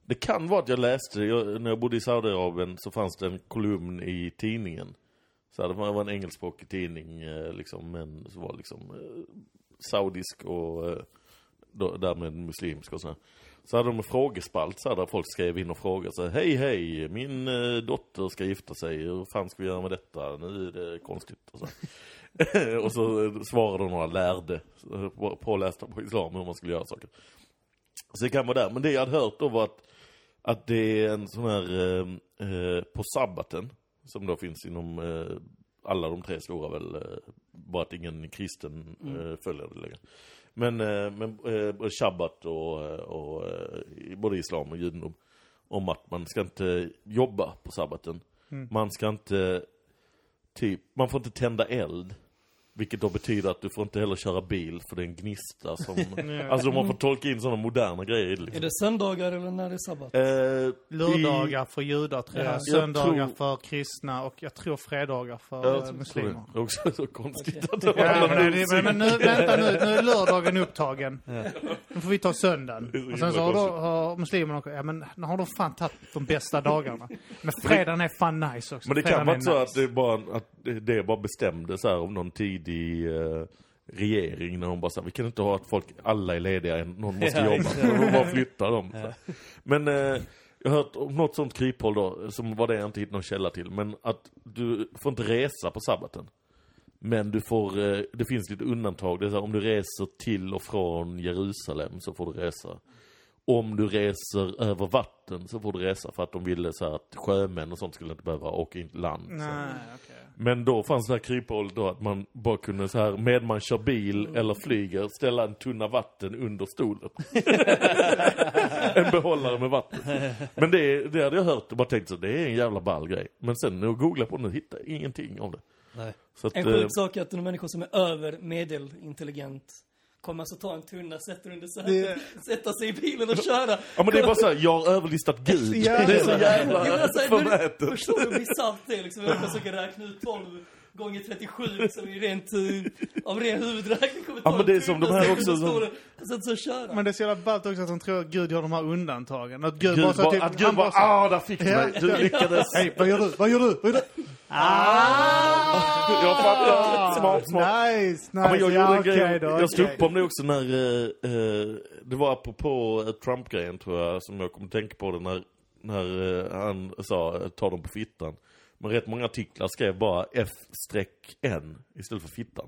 Det kan vara att jag läste, när jag bodde i Saudiarabien så fanns det en kolumn i tidningen. Så här, det var en engelskspråkig tidning, liksom, men så var liksom saudisk och därmed muslimsk och sådär. Så hade de en frågespalt så här, där folk skrev in och frågade så här, hej, min dotter ska gifta sig, hur fan ska vi göra med detta? Nu är det konstigt och så. Och så svarade de några lärde, pålästa på islam hur man skulle göra saker. Så det kan vara där, men det jag hade hört då var att det är en sån här på sabbaten som då finns inom alla de tre stora väl, bara att ingen kristen följer det längre. Men sabbat och både islam och judendom om att man ska inte jobba på sabbaten. Man ska inte typ, man får inte tända eld. Vilket då betyder att du får inte heller köra bil för det är en gnista som... alltså de har fått tolka in sådana moderna grejer. Liksom. Är det söndagar eller när det är sabbat? Lördagar för judar, söndagar för kristna och jag tror fredagar för muslimer. Det är också så konstigt att det var... Men nu är lördagen upptagen. Nu får vi ta söndagen. Och sen så har muslimerna... Ja, men har de fan tagit de bästa dagarna. Men fredagen är fan nice också. Men det kan vara så att det bara bestämde så här om någon tid i regeringen när hon bara sa vi kan inte ha att folk alla är lediga än, någon måste jobba så de bara flyttar dem. Men jag har hört om något sånt kryphål då som var det jag inte hittade någon källa till, men att du får inte resa på sabbaten. Men du får, det finns lite undantag, det är så här, om du reser till och från Jerusalem så får du resa. Om du reser över vatten så får du resa för att de ville så här att sjömän och sånt skulle inte behöva åka in land. Nej, okay. Men då fanns det här kryphål då att man bara kunde så här med man kör bil eller flyger ställa en tunna vatten under stolen. En behållare med vatten. Men det hade jag hört och bara tänkt så det är en jävla ball grej. Men sen när jag googlade på det hittade jag ingenting om det. Nej. Så att, en sjuk sak är att de människor som är över medelintelligent kommer så ta en tunna, sätter under så här, sätta sig i bilen och köra. Ja, men det är bara så här, jag har överlistat Gud. Det är så jävla förmätet. Förstår du hur bisarrt det är liksom? Jag försöker räkna ut 12 gånger 37 som är rent av ren huvudräkning kommer 12. Ja, men det är som de här också som... Så köra. Men det är så jävla ballt också att de tror att Gud har de här undantagen. Att Gud bara så typ... Att Gud bara, där fick mig. Du lyckades. Hej, vad gör du? Jag fattar. Smart. Nice. Ja, men jag stod upp om det också när... det var apropå Trump-grejen tror jag som jag kommer tänka på det när han sa ta dem på fittan. Men rätt många artiklar skrev bara F-n istället för fittan.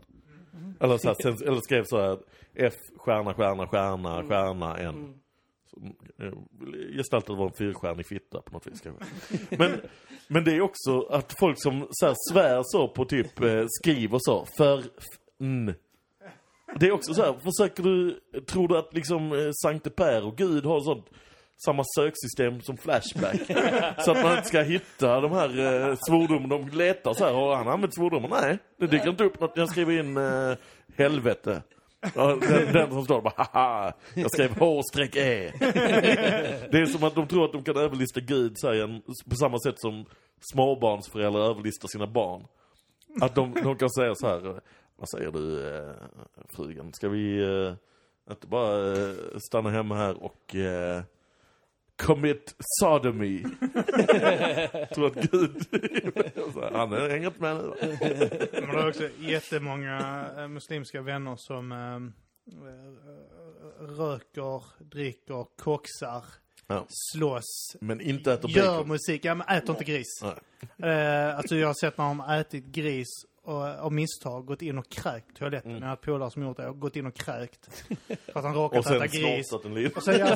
Eller, så här, eller skrev så här F-n. Gestaltad var en fyrstjärnig fitta på något vis kanske. Men det är också att folk som så här svär så på typ skriver så för det är också så här, tror du att liksom Sankte Per och Gud har sånt samma söksystem som Flashback så att man inte ska hitta de här svordomen de letar så här, har han använt svordomen? Nej, det dyker inte upp något. Jag skriver in helvete. Den som står bara haha, jag skrev H-E. Det är som att de tror att de kan överlista Gud så här, på samma sätt som småbarnsföräldrar överlistar sina barn. Att de kan säga så här, vad säger du frugan, ska vi inte bara stanna hemma här och commit sodomy. Tror att Gud han är inget med nu. Men det är också jättemånga muslimska vänner som röker, dricker, koksar, slåss. Men inte äter bacon. Gör musik, men äter inte gris. Alltså jag har sett när de har ätit gris och misstag gått in och kräkt toaletten. Jag har polare som gjort det och gått in och kräkt för att han råkat äta gris. Och sen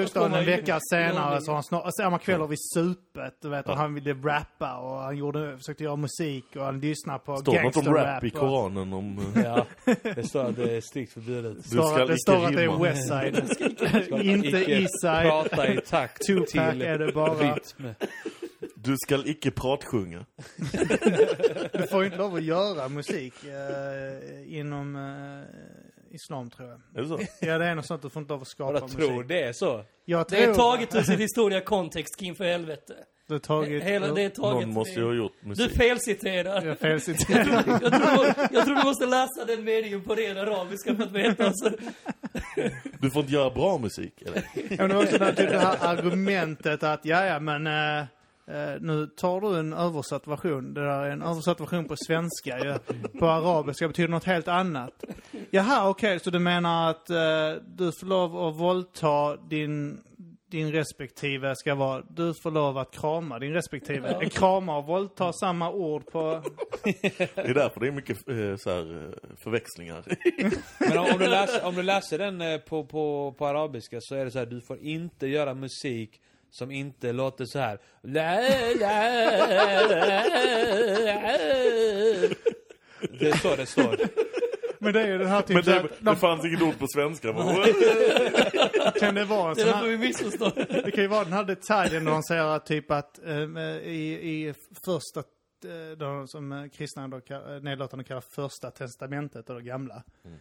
bostaden en vecka senare så han och samma kväll har vi supet vet och han ville rappa och han försökte göra musik och han lyssnade på gangsterrap. Står något om rap i Koranen om det står att det är strikt förbjudet. Det står att det är West Side. Inte East Side. Prata i takt till rytm. Du ska icke pratsjunga. Du får inte lov att göra musik inom islam, tror jag. Är det så? Ja, det är något sånt. Du får inte lov att skapa musik. Jag tror det är så. Det är taget ur sin historia-kontext, Kim, för helvete. Någon måste ju ha gjort musik. Du felciterar. Jag felciterar. Jag tror du måste läsa den meningen på ren arabiska för att veta. Alltså. Du får inte göra bra musik, eller? Ja, men det var också det här argumentet att men... nu tar du en översatt version. Det där är en översatt version på svenska. På arabiska betyder något helt annat. Jaha, okej, så du menar att du får lov att våldta din respektive ska vara... Du får lov att krama din respektive. Krama och våldta samma ord på... Det är därför det är mycket så här, förväxlingar. Men om du läser den på arabiska så är det så här, du får inte göra musik som inte låter så här. Det är så det står. Men det är den här typen. Det fanns inget ord på svenska. Kan det vara så här? Det kan ju vara den här detaljen när de säger typ att i första de som kristna då nedlåtande kallar första testamentet och det gamla. Mm.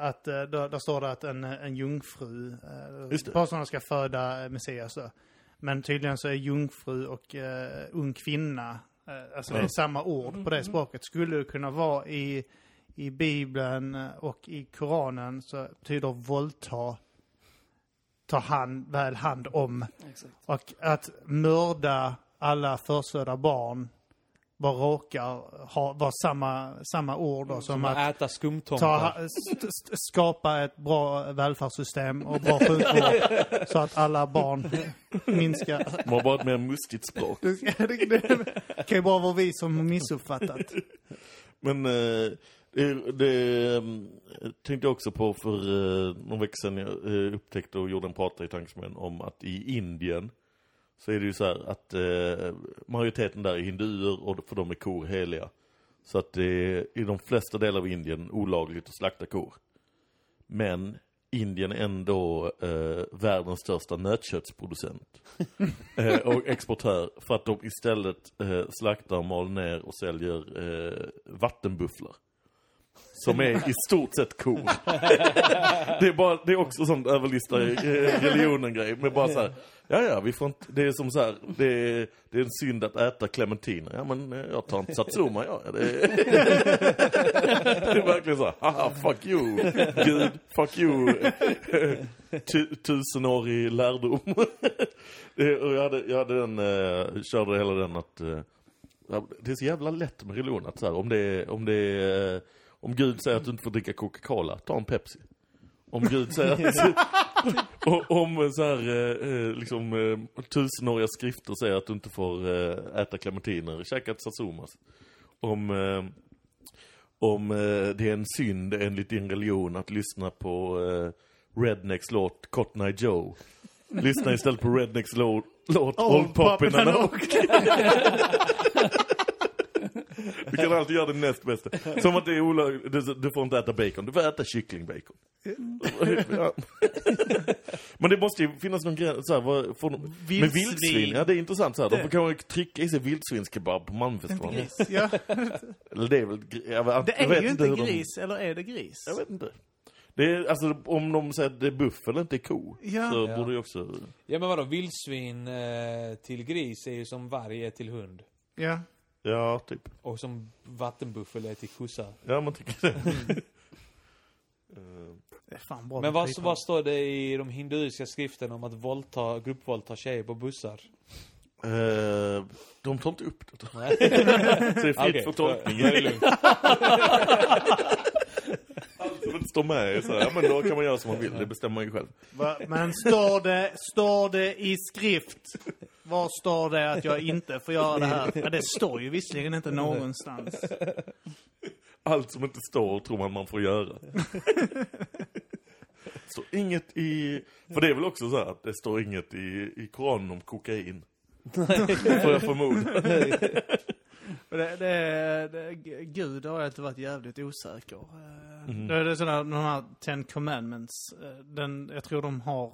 Att då står det att en jungfru personer ska föda Messias. Men tydligen så är jungfru och ung kvinna alltså det är samma ord på det språket. Skulle det kunna vara i Bibeln och i Koranen så betyder våldta ta hand, väl hand om. Exakt. Och att mörda alla förstfödda barn bara råkar vara samma ord då, som att äta skumtomtar. Skapa ett bra välfärdssystem och bra sjukvård så att alla barn minskar. Man har bara ett mer mustigt språk. Det kan ju bara vara vi som missuppfattat. Men det tänkte jag också på för någon vecka sedan jag upptäckte och gjorde en prata i Tankesmän om att i Indien så är det ju så här att majoriteten där är hinduer och för de är kor heliga. Så att det är i de flesta delar av Indien olagligt att slakta kor. Men Indien är ändå världens största nötköttsproducent och exportör. För att de istället slaktar och mal ner och säljer vattenbufflar. Som är i stort sett kor. Det är också sånt överlistar religionen grej. Men bara så här, ja, vi får inte, det är som så här, det är en synd att äta clementiner. Ja, men jag tar inte satsuma, ja. Det är verkligen så här, haha, fuck you, Gud, fuck you. Tusenårig lärdom. Och körde hela den att, det är så jävla lätt med religion att så här, om Gud säger att du inte får dricka Coca-Cola, ta en Pepsi. Om Gud säger att om så här liksom tusenåriga skrifter säger att du inte får äta clementiner, käka satsumas. Om det är en synd enligt din religion att lyssna på Rednex låt Cotton Eye Joe. Lyssna istället på Rednex låt Old Poppin' and Oak. Du kan alltid göra det näst bästa. Som att det är olagligt. Du får inte äta bacon. Du får äta kycklingbacon. Ja. Men det måste ju finnas någon grej. Så här, med vildsvin. Ja, det är intressant. Så här, de kan ju trycka i sig vildsvinskebab på Malmfestivalen. Gris, ja. Eller det är väl... det är ju inte gris. Eller är det gris? Jag vet inte. Det är, alltså, om de säger att det är buff eller inte är ko, så borde ju också... Ja, men vadå? Vildsvin till gris är ju som varje till hund. Ja. Ja, typ. Och som vattenbuffel är till kossar. Ja, man tycker det. Det är fan bra. Men vad står det i de hinduiska skrifterna om att gruppvåldta tjejer på bussar? De tar inte upp det. Nej. Så det är fritt för tolkning. Det är lugnt. Allt som inte står med så här, men då kan man göra som man vill. Det bestämmer man ju själv. Va? Men står det i skrift... Var står det att jag inte får göra det här? Ja, det står ju visserligen inte någonstans. Allt som inte står tror man får göra. Så inget i... För det är väl också så här att det står inget i Koranen om kokain. Får jag förmoda. Gud har jag inte varit jävligt osäker. Det är sådana de här 10 commandments. Jag tror de har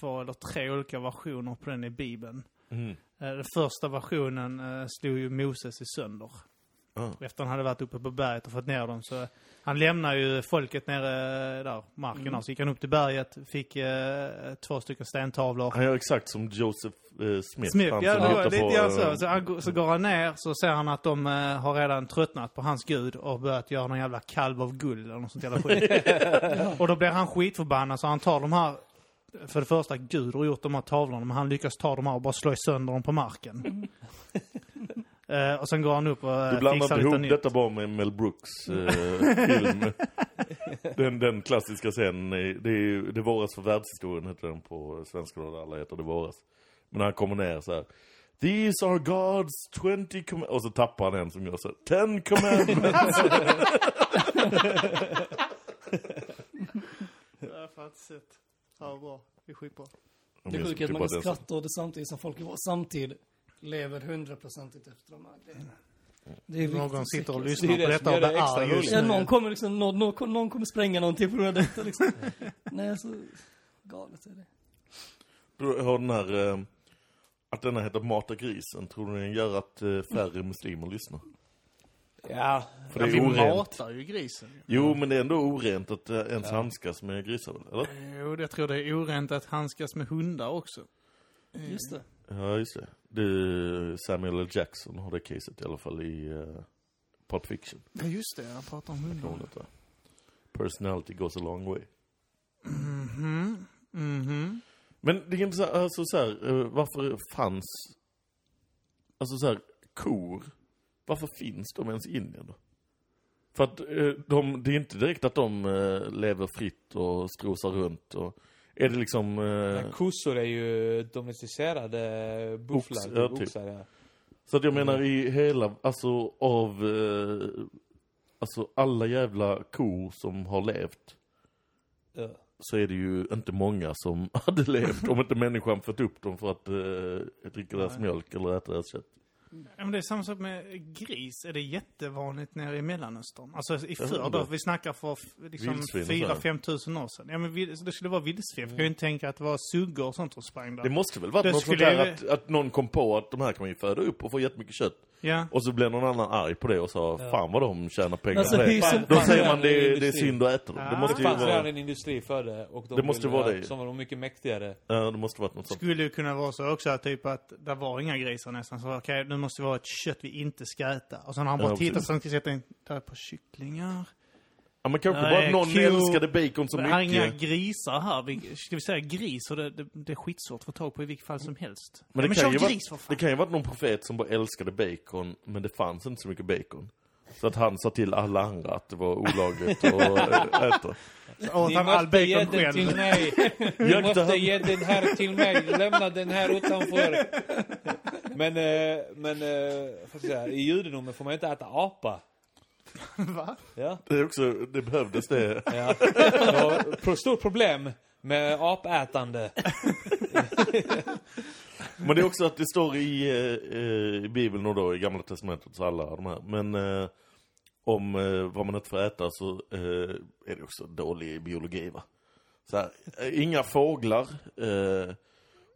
2 eller 3 olika versioner på den i Bibeln. Mm. Den första versionen slog ju Moses i sönder. Efter han hade varit uppe på berget och fått ner dem. Så han lämnar ju folket nere där, marken. Mm. Så gick han upp till berget, fick 2 stycken stentavlor. Han gör exakt som Joseph Smith. Han så går han ner, så ser han att de har redan tröttnat på hans gud och börjat göra någon jävla kalv av guld eller något sånt jävla skit. Och då blir han skitförbannad, så han tar de här. För det första, Gud har gjort de här tavlorna, men han lyckas ta dem här och bara slå sönder dem på marken. Och sen går han upp och fixar lite nytt. Du blandar ihop detta bara med Mel Brooks film. Den klassiska scenen, det våras för världshistorien heter den på svenska, där alla heter det våras. Men när han kommer ner så här: These are God's 20 commandments. Och så tappar han en som gör så här: 10 commandments. Det är faktiskt... Ja, bra. Det är skitbra. Det är sjukt att man kan skratta åt det samtidigt som folk i vår samtid lever 100% efter de här grejerna. Det är någon sitter och lyssnar på detta och är just nu. Någon kommer liksom, någon kommer spränga någonting på grund av detta liksom. Nej, så galet är det. Har den här Att denna heter Matagrisen, tror du den gör att färre muslimer lyssnar? Ja, för vi matar ju grisen. Jo, men det är ändå orent att ens handskas med grisar, eller? Jo, jag tror det är orent att handskas med hundar också. Just det. Ja, just det. Det Samuel L. Jackson har det caset i alla fall i Pulp Fiction. Ja, just det. Jag pratar om hundar. Personality goes a long way. Mhm, mhm. Men det är intressant, alltså så här, varför fanns, alltså så här, kor, varför finns de ens i Indien då? För att det är inte direkt att de lever fritt och strosar runt och är det liksom... kossor är ju domesticerade bufflar, boxar, ja. Så att jag menar i hela, alltså av, alltså alla jävla kor som har levt. Ja. Så är det ju inte många som hade levt om inte människan fått upp dem för att dricka deras mjölk eller äta deras kött. Men det är samma sak med gris. Är det jättevanligt nere i Mellanöstern? Alltså i förr då, vi snackar för liksom 4-5 tusen år sedan. Ja, men det skulle vara vildsvin. Jag kan ju inte tänka att det var suggor och sånt och sprang där. Det måste väl vara något sånt där att någon kom på att de här kan man ju föda upp och få jättemycket kött. Ja. Och så blev någon annan arg på det och sa fan vad de tjänar pengar alltså, då säger man det är synd att äta dem. Det måste ju vara en industri för det och de det måste vara det. Som var de mycket mäktigare. Ja, det måste vara något sånt. Skulle ju kunna vara så också typ att det var inga grisar nästan så okej, nu måste det vara ett kött vi inte ska äta. Och sen har han bara tittat så han ska sätta in där på kycklingar. Ja, men kanske bara någon älskade bacon så mycket. Det är inga grisar här. Ska vi säga gris? Och det är skitsvårt att få tag på i vilket fall som helst. Men det kan ju vara någon profet som bara älskade bacon, men det fanns inte så mycket bacon. Så att han sa till alla andra att det var olagligt att äta. Och han all bacon själv. Till mig. Ni måste ge den här till mig. Lämna den här utanför. Men i judendomen får man inte äta apa. Va? Ja. Det är också, det behövdes det. Ja. Det var stort problem med apätande. Men det är också att det står i Bibeln och då i Gamla testamentet så alla de här. Men om vad man inte får äta så är det också dålig biologi, va? Så här, inga fåglar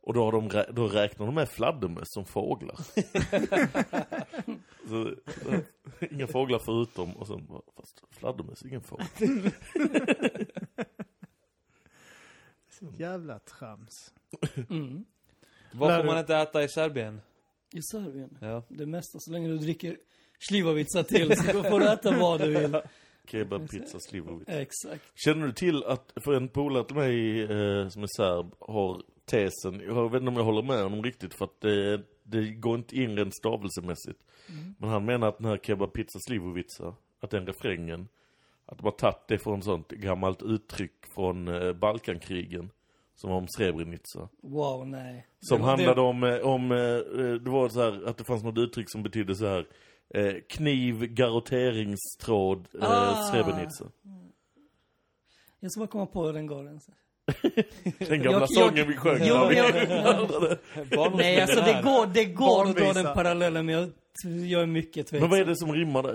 och då, då räknar de med fladdermöss som fåglar. Så, inga fåglar förutom och sen bara, fast fladdermöss ingen fågel. Så jävla trams. Mm. Vad får man inte äta i Serbien? I Serbien? Ja. Det mesta så länge du dricker slivovitsa till så får du äta vad du vill. Kebab, pizza, slivovitsa. Exakt. Känner du till att för en polare till mig som är serb har tesen, jag vet inte om jag håller med honom riktigt för att det går inte in rent stavelsemässigt. Mm. Men han menar att den här kebab, pizza, slivovitsa, att den refrängen, att de har tagit det från sånt gammalt uttryck från Balkankrigen som var om Srebrenica. Wow, nej. Som handlade om det var så här, att det fanns något uttryck som betydde så här kniv, garroteringstråd, Srebrenica. Jag ska bara komma på den gården sen. Den gamla sången vi sjöng. Nej, alltså det går att dra den parallellen, men jag är mycket tveksam. Men vad är det som rimmar?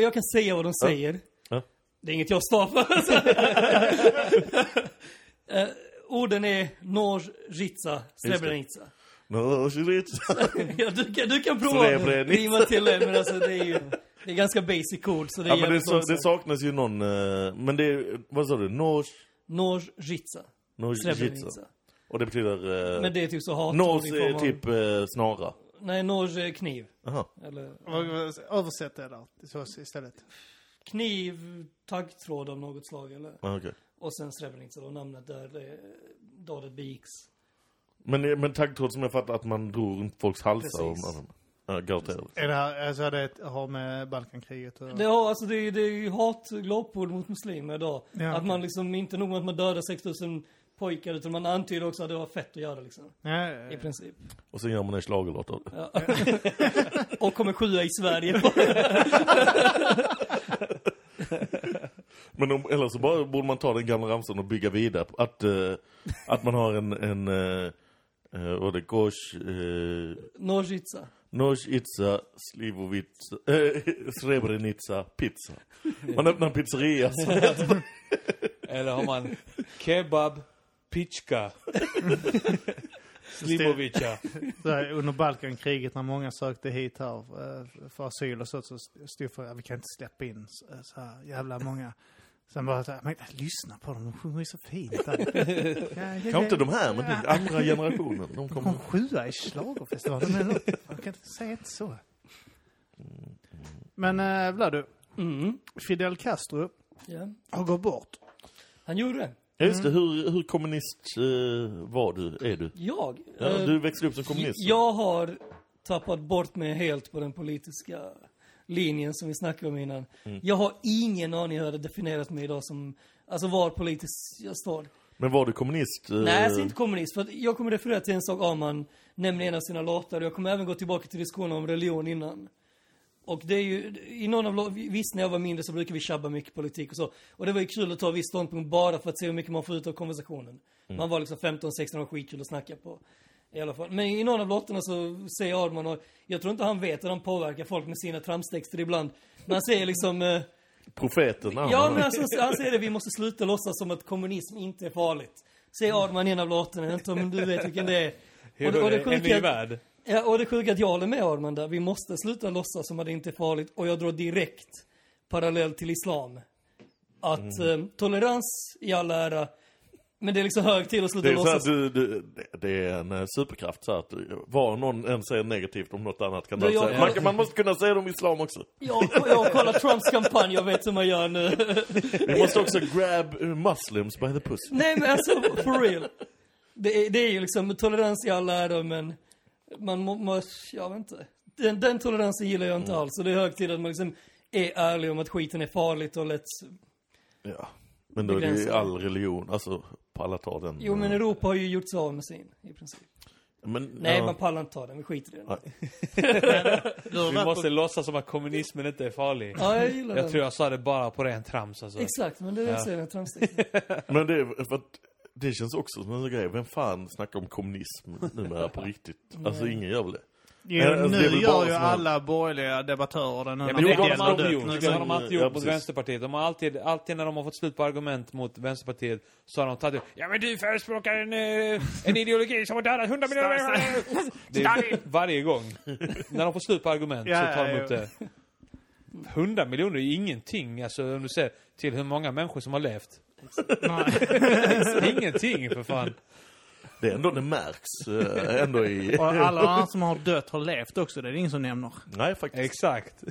Jag kan säga vad de säger. Ja. Det är inget jag står för. Orden är Norjitsa, Srebrenica. Norjitsa. Ja, du kan prova att rimma till det, men alltså det är ju... Det är ganska basic ord. Så det, ja, men det saknas ju någon... Men det är... Vad sa du? Norjitsa. Srebrenica. Och det betyder... men det är typ så hat. Norj är typ snara. Nej, norj kniv. Eller, översätt det då istället. Kniv, taggtråd av något slag, eller? Ah, okay. Och sen Srebrenica då, namnet där då det biks. Men taggtråd som jag fattar att man drog runt folks halsar och annat. Är det här, alltså det har med Balkankriget och... det är ju hatglåpord mot muslimer idag. Ja. Att man liksom, inte nog med att man dödar 6000 pojkar, utan man antyder också att det var fett att göra liksom. Ja. I princip. Och sen gör man en schlagerlåt av det. Ja. Och kommer sjua i Sverige. Men eller så bara borde man ta den gamla ramsan och bygga vidare på att man har en och det går Norjitsa. Norjitsa, slivovitsa, Srebrenica, pizza. Man öppnar en pizzeria. Eller har man kebab, pichka. Slimovic, ja. Under Balkankriget när många sökte hit här för asyl och så stod för att vi kan inte släppa in så här jävla många. Sen bara så här, men lyssna på dem, de sjunger ju så fint. Kan inte de här, men den andra generationen. De kom sjua i schlagerfestivalen. Man kan inte säga inte så. Men Vlado, Fidel Castro har gått bort. Han gjorde det. Just det, hur kommunist var du, är du? Jag? Ja, du växte upp som kommunist. Jag har tappat bort mig helt på den politiska linjen som vi snackade om innan. Mm. Jag har ingen aning hur jag hade definierat mig idag som, alltså var politiskt jag står. Men var du kommunist? Nej, jag är inte kommunist. För jag kommer referera till en sak Arman nämner i en av sina låtar. Och jag kommer även gå tillbaka till diskussionen om religion innan. Och det är ju, i någon av, visst när jag var mindre så brukar vi tjabba mycket politik och så. Och det var ju kul att ta viss ståndpunkt bara för att se hur mycket man får ut av konversationen. Mm. Man var liksom 15-16 år, skitkul att snacka på. I alla fall. Men i någon av låtarna så säger Arman, och jag tror inte han vet att han påverkar folk med sina tramstexter ibland. Men han säger liksom... profeterna. Ja, men han säger det, vi måste sluta låtsas som att kommunism inte är farligt. Säger Arman i en av låtarna, jag vet inte om du vet vilken det är. Och det sjuka att jag håller med Arman där. Vi måste sluta låtsas som att det inte är farligt. Och jag drar direkt parallell till islam. Att tolerans i alla ära. Men det är liksom hög tid att sluta låtsas. Det är en superkraft. Så att var någon än säger negativt om något annat kan säga. Man måste kunna säga det om islam också. Jag kollar Trumps kampanj. Jag vet hur man gör nu. Vi måste också grab Muslims by the pussy. Nej men alltså, for real. Det är ju liksom tolerans i alla ära, men... jag vet inte. Den toleransen gillar jag inte alls. Och det är hög tid att man liksom är ärlig om att skiten är farligt och lätt. Ja, men då begränsad. Är det ju all religion. Alltså, pallar ta den. Jo, men Europa har ju gjort sig av med sin, i princip. Men, man pallar inte ta den. Vi skiter i den. Vi måste låtsas som att kommunismen inte är farlig. Ja, jag gillar den. Jag tror jag sa det bara på ren trams. Alltså. Exakt, men det är det jag säger, en tramstik. Men det är... Det känns också som en grej. Vem fan snackar om kommunism numera på riktigt? Alltså ingen gör väl det. Jo, nu gör ju alla borgerliga debattörer den här. Det har de alltid gjort mot Vänsterpartiet. De har alltid när de har fått slut på argument mot Vänsterpartiet så har de tagit ja men du förespråkar en ideologi som har dödat 100 miljoner. Varje gång. När de får slut på argument så tar de ut det. 100 miljoner är ingenting. Alltså om du ser till hur många människor som har levt. Nej. Ingenting för fan. Det är ändå det märks ändå i... Och alla andra som har dött har levt också. Det är ingen som nämner. Nej faktiskt. Exakt.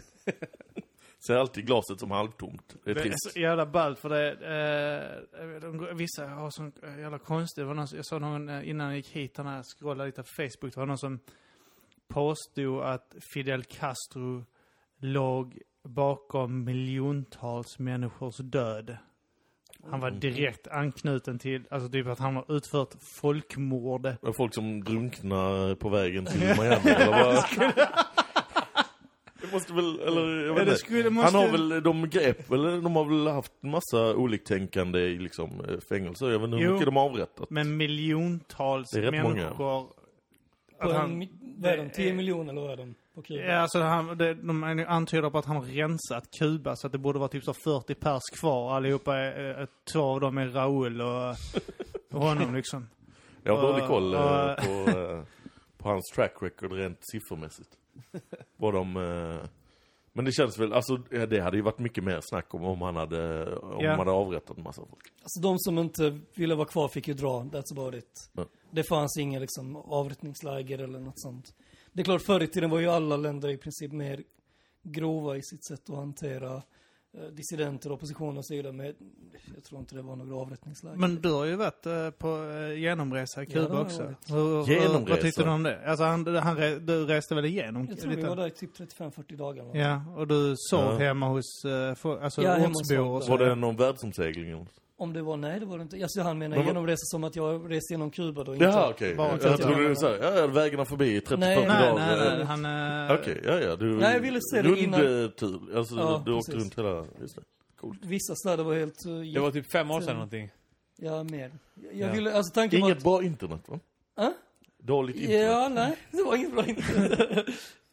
Så är alltid glaset som halvtomt. Det är trist. Det är så jävla ballt för det. Vissa har sån jävla konstigt. Jag såg någon innan jag gick hit. Han scrollade lite på Facebook. Det var någon som påstod att Fidel Castro låg bakom miljontals människors död. Han var direkt anknuten till, alltså typ att han har utfört folkmord. Folk som drunknar på vägen till Miami. Det måste väl, eller jag vet inte. Han har väl de har väl haft massa oliktänkande i liksom fängelser. Jag vet inte hur mycket de har avrättat. Men miljontals människor. Många. Vad är de? 10 miljoner eller vad är de? Ja, alltså de antyder på att han har rensat Kuba så att det borde vara typ så 40 pers kvar. Allihopa, två av dem är Raul och honom liksom. Jag har dålig koll på hans track record rent siffermässigt. Men det känns väl, alltså det hade ju varit mycket mer snack om han hade, hade avrättat en massa folk. Alltså de som inte ville vara kvar fick ju dra, that's about it. Mm. Det fanns inga liksom avrättningsläger eller något sånt. Det är klart, förr i tiden var ju alla länder i princip mer grova i sitt sätt att hantera dissidenter, opposition och så vidare. Men jag tror inte det var några avrättningsläger. Men du har ju varit på genomresa i Kuba också. Genomresa? Vad tyckte du om det? Alltså du reste väl igenom? Jag tror vi var där i typ 35-40 dagar. Ja, och du sov hemma hos ortsbor. Var det någon världsomsegling? Om det var, nej det var det inte. Alltså han menar genomresa som att jag reste genom Kuba då. Jaha, okej. Okay. Jag trodde du sa, vägarna förbi 30 dagar. Nej. Han... Okej, du... Nej, jag ville se det innan. Rundtur, alltså du åkte runt hela... Just det. Coolt. Vissa städer var helt... det var typ 5 år sedan någonting. Ja, mer. Jag ville, alltså tanken var... Inget bra internet, va? Dåligt internet. Ja, nej. Det var inget bra internet.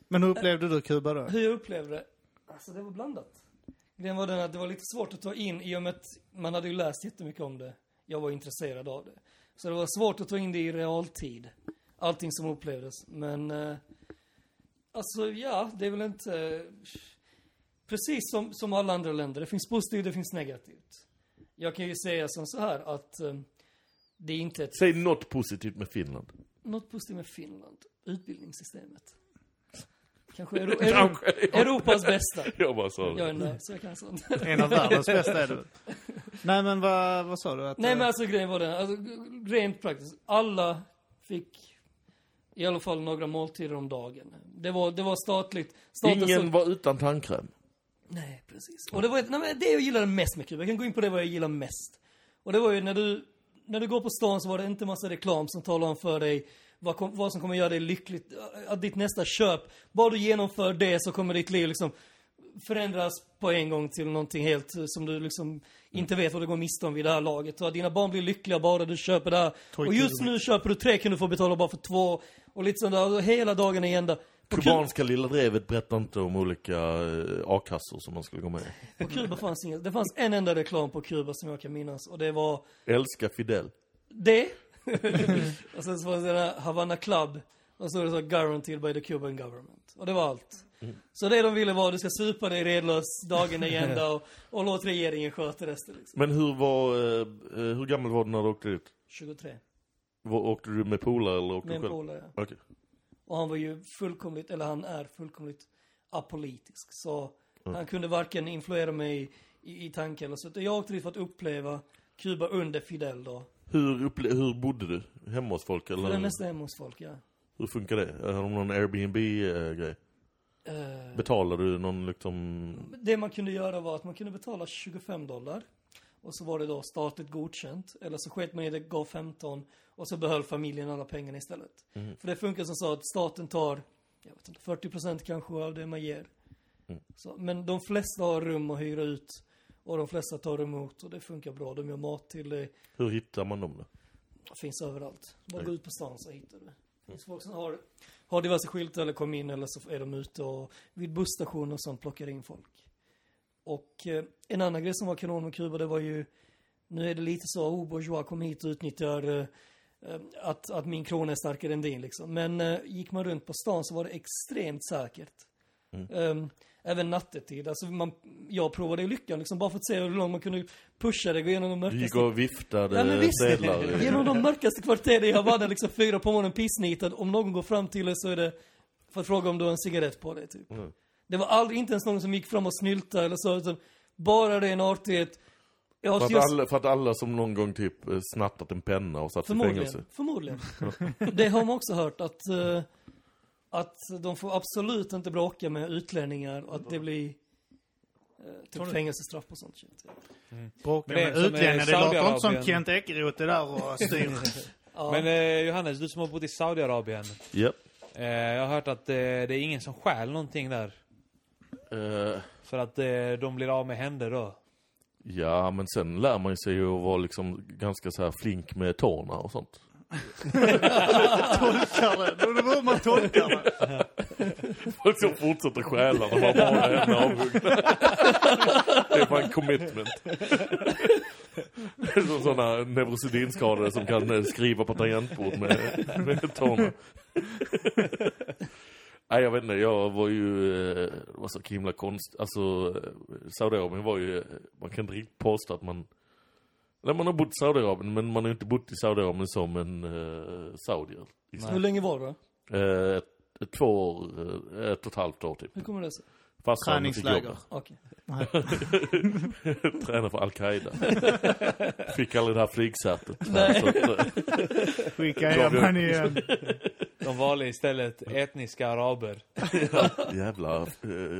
Men hur upplevde du Kuba då? Hur jag upplevde det? Alltså det var blandat. Grejen var den att det var lite svårt att ta in i och med att man hade ju läst jättemycket om det. Jag var intresserad av det. Så det var svårt att ta in det i realtid. allting som upplevdes. Men alltså ja, det är väl inte precis som alla andra länder. Det finns positivt, det finns negativt. Jag kan ju säga som så här att det är inte ett... Säg något positivt med Finland. Något positivt med Finland. Utbildningssystemet. Kanske Europas bästa. Jag bara sa det. Jag är nöjd, så jag kan sånt. En av världens bästa är du. Nej, men vad sa du? Att, nej, men alltså grejen var det. Alltså, rent praktiskt. Alla fick i alla fall några måltider om dagen. Det var statligt. Ingen var utan tandkräm. Nej, precis. Och det var det jag gillade mest med Kuba. Jag kan gå in på det vad jag gillar mest. Och det var ju när du går på stan så var det inte massa reklam som talar om för dig vad som kommer göra dig lyckligt. Att ditt nästa köp, bara du genomför det så kommer ditt liv liksom förändras på en gång till någonting helt som du liksom inte vet vad du går miste om vid det här laget. Och att dina barn blir lyckliga bara du köper det här. Och just nu köper du 3 kan du få betala bara för 2. Och lite sånt där. Hela dagen är ända. Kubanska lilla drevet berättar inte om olika a-kassor som man skulle gå med i. På Kuba fanns inget. Det fanns en enda reklam på Kuba som jag kan minnas. Och det var... Älska Fidel. Det. Och sen så var det där Havana Club. Och så var det så guaranteed by the Cuban government. Och det var allt. Mm. Så det de ville var du ska supa dig redlös dagen ända och låt regeringen sköta resten. Liksom. Men hur gammal var du när du åkte ut? 23. Åkte du med polare eller åkte du själv? Med polare, ja. Okay. Och han var ju fullkomligt, eller han är fullkomligt apolitisk. Så han kunde varken influera mig i tanken eller så. Jag åkte dit för att uppleva Kuba under Fidel då. Hur bodde du? Hemma hos folk? Eller? Det mesta hemma hos folk, ja. Hur funkar det? Har de någon Airbnb-grej? Betalade du någon liksom... Det man kunde göra var att man kunde betala $25. Och så var det då statligt godkänt. Eller så sket man i det, gav 15. Och så behöll familjen alla pengarna istället. Mm. För det funkar som så att staten tar 40% kanske av det man ger. Mm. Så, men de flesta har rum att hyra ut. Och de flesta tar emot. Och det funkar bra. De gör mat till det. Hur hittar man dem då? Det finns överallt. Man går ut på stan så hittar du. Mm. Folk som har diverse skyltar eller kommer in eller så är de ute och vid busstationer och sånt plockar in folk. Och en annan grej som var kanon med Kuba, det var ju, nu är det lite så bourgeois, kom hit och utnyttjar att min krona är starkare än din liksom. Men gick man runt på stan så var det extremt säkert. Även nattetid. Alltså jag provade ju lyckan liksom, bara för att se hur långt man kunde pusha det, gå igenom de mörkaste... Du gick och viftade sedlar. Genom de mörkaste kvarteren jag var där liksom 4 på morgonen pissnitad. Om någon går fram till dig så är det för att fråga om du har en cigarett på dig typ. Mm. Det var aldrig, inte ens någon som gick fram och snyltade eller så, utan bara det är en artighet. För att alla som någon gång typ snattat en penna och satt i fängelse. Förmodligen. Det har man också hört att de får absolut inte bråka med utlänningar och att det blir typ fängelsestraff och sånt shit. Mm. Bråka med utlänningar, det låter inte som Kent Ekeroth där och styr. Ja. Men Johannes, du som har bott i Saudiarabien. Yep. Jag har hört att det är ingen som stjäl någonting där. För att de blir av med händer då. Ja, men sen lär man sig ju att vara liksom ganska så här flink med tårna och sånt. Tolkar det var man tolkar det. Folk som fortsätter stjäla när man bara henne avhuggna. Det var en commitment. Det är som sådana neurosedynskador som kan skriva på tangentbord med tårna. Nej, jag vet inte, jag var ju vad så himla konst, alltså Saudiarabien var ju, man kan inte riktigt påstå att man har bott i Saudiarabien, men man har inte bott i Saudiarabien som en saudier. Hur länge var det? 2 år, 1,5 år typ. Hur kommer det sig? Träningsläger. Okej. Tränar för Al-Qaida. Fick aldrig det här flygsätet. Skicka hem han igen. De valde istället etniska araber. Jävla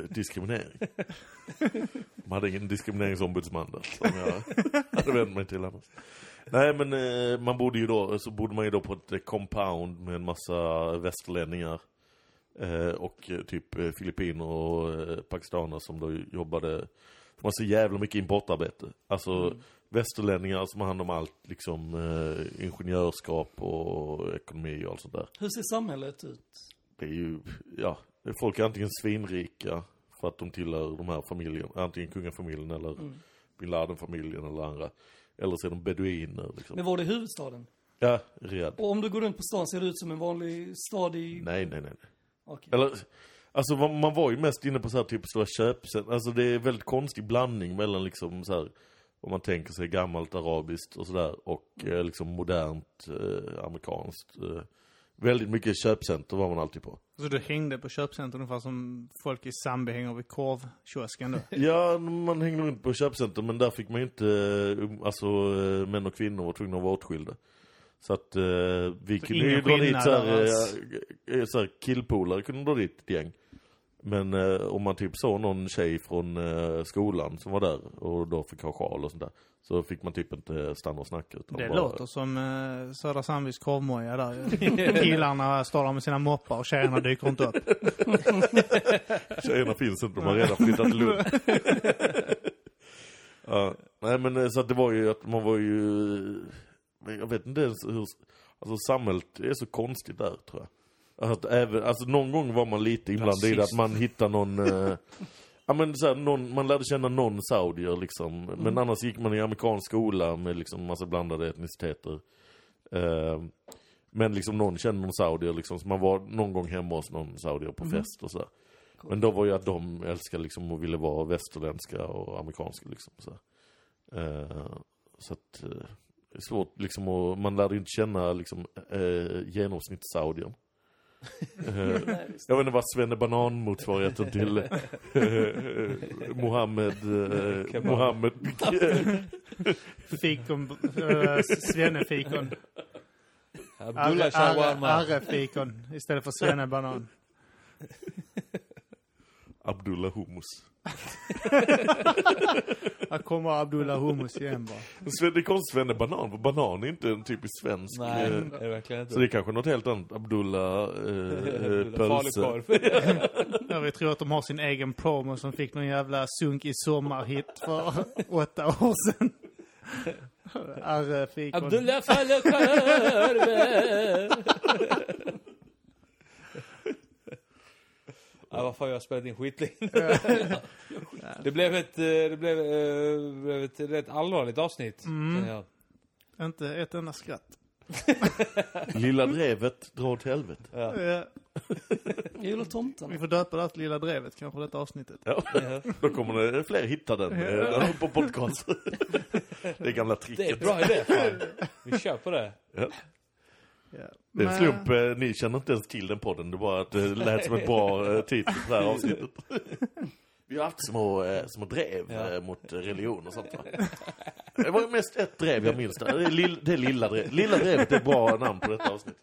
diskriminering. Man hade ingen diskrimineringsombudsman där, som jag hade vänt mig till annars. Nej, men man bodde ju då, så bodde man ju då på ett compound med en massa västerlänningar. Och typ filippiner och pakistaner som då jobbade. Det var så jävla mycket importarbete. Alltså västerlänningar som har hand om allt liksom, ingenjörskap och ekonomi och allt sånt där. Hur ser samhället ut? Det är ju, ja, folk är antingen svinrika för att de tillhör de här familjerna, antingen kungafamiljen eller Bin Laden-familjen eller andra. Eller så är de beduiner liksom. Men var det huvudstaden? Ja, red. Och om du går runt på stan ser det ut som en vanlig stadig... Nej. Okay. Eller, alltså man var ju mest inne på så här typ stora köpcentrum. Alltså det är väldigt konstig blandning mellan liksom så här, om man tänker sig gammalt arabiskt och sådär och liksom modernt amerikanskt. Väldigt mycket köpcenter var man alltid på. Så du hängde på köpcentrum ungefär som folk i Zambia hänger vid korvkiosken då? Ja, man hängde runt på köpcenter, men där fick man ju inte, alltså män och kvinnor var tvungna att vara åtskilda. Så att vi kunde ju dra dit såhär killpolare kunde dra dit ett gäng. Men om man typ såg någon tjej från skolan som var där och då fick ha sjal och sånt där, så fick man typ inte stanna och snacka. Utan det bara... låter som Södra Sandviks korvmoja där. Killarna står där med sina moppar och tjejerna dyker inte upp. Tjejerna finns inte, de har redan flyttat till Lund. Ja, nej men så att det var ju att man var ju... Jag vet inte ens hur... Alltså samhället är så konstigt där, tror jag. Att även, alltså någon gång var man lite inblandad i att man hittade någon... ja, men så här, någon, man lärde känna någon saudier liksom. Men annars gick man i amerikansk skola med liksom massa blandade etniciteter. Men liksom någon kände någon saudier liksom. Så man var någon gång hemma hos någon saudier på fest och så. Cool. Men då var ju att de älskade liksom och ville vara västerländska och amerikanska liksom. Så att... svårt liksom, och man lärde inte känna liksom genomsnittssaudier. Jag vet inte vad Svenne Banan motsvarigheten till Mohammed fikon, Svenne fikon, Abdullah shawarma, Arre fikon istället för Svenne Banan, Abdullah hummus. Här kommer Abdullah hummus igen bara. Det kom Svenne Banan, för banan är inte en typisk svensk. Nej, det är verkligen inte. Så det är kanske något helt annat. Abdullah pölse. Ja, vi tror att de har sin egen promo som fick någon jävla sunk i sommarhit för 8 år sedan. Abdullah faller korv. Ja, vad fan, jag spelade in skitling. Det blev ett rätt allvarligt avsnitt. Inte ett enda skratt. Lilla drevet drar åt helvete. Ja. Lilla tomten. Vi får döpa allt Lilla drevet kanske detta avsnittet. Ja. Då kommer det fler hitta den på podcast. Det gamla tricket. Det är bra idé. Fan. Vi kör på det. Ja. Yeah. Det är en slump, ni känner inte ens till den podden. Det var att det lät som ett bra titel på det här avsnittet. Vi har haft små drev mot religion och sånt. Det var mest ett drev jag minns. Det är Lilla drevet. Lilla drevet är bra namn på detta avsnitt.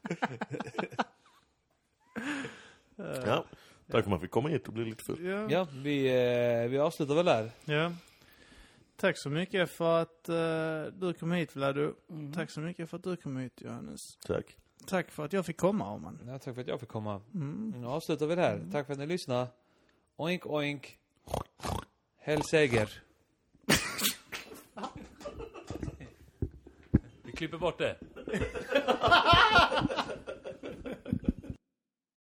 Ja, tack för att vi kom hit och blev lite full. Ja, vi avslutar väl där. Ja. Tack så mycket för att du kom hit, Vlado. Tack så mycket för att du kom hit, Johannes. Tack. Tack för att jag fick komma, Arman. Ja, tack för att jag fick komma. Nu avslutar vi det här. Tack för att ni lyssnade. Oink, oink. Hälsäger. Vi klipper bort det.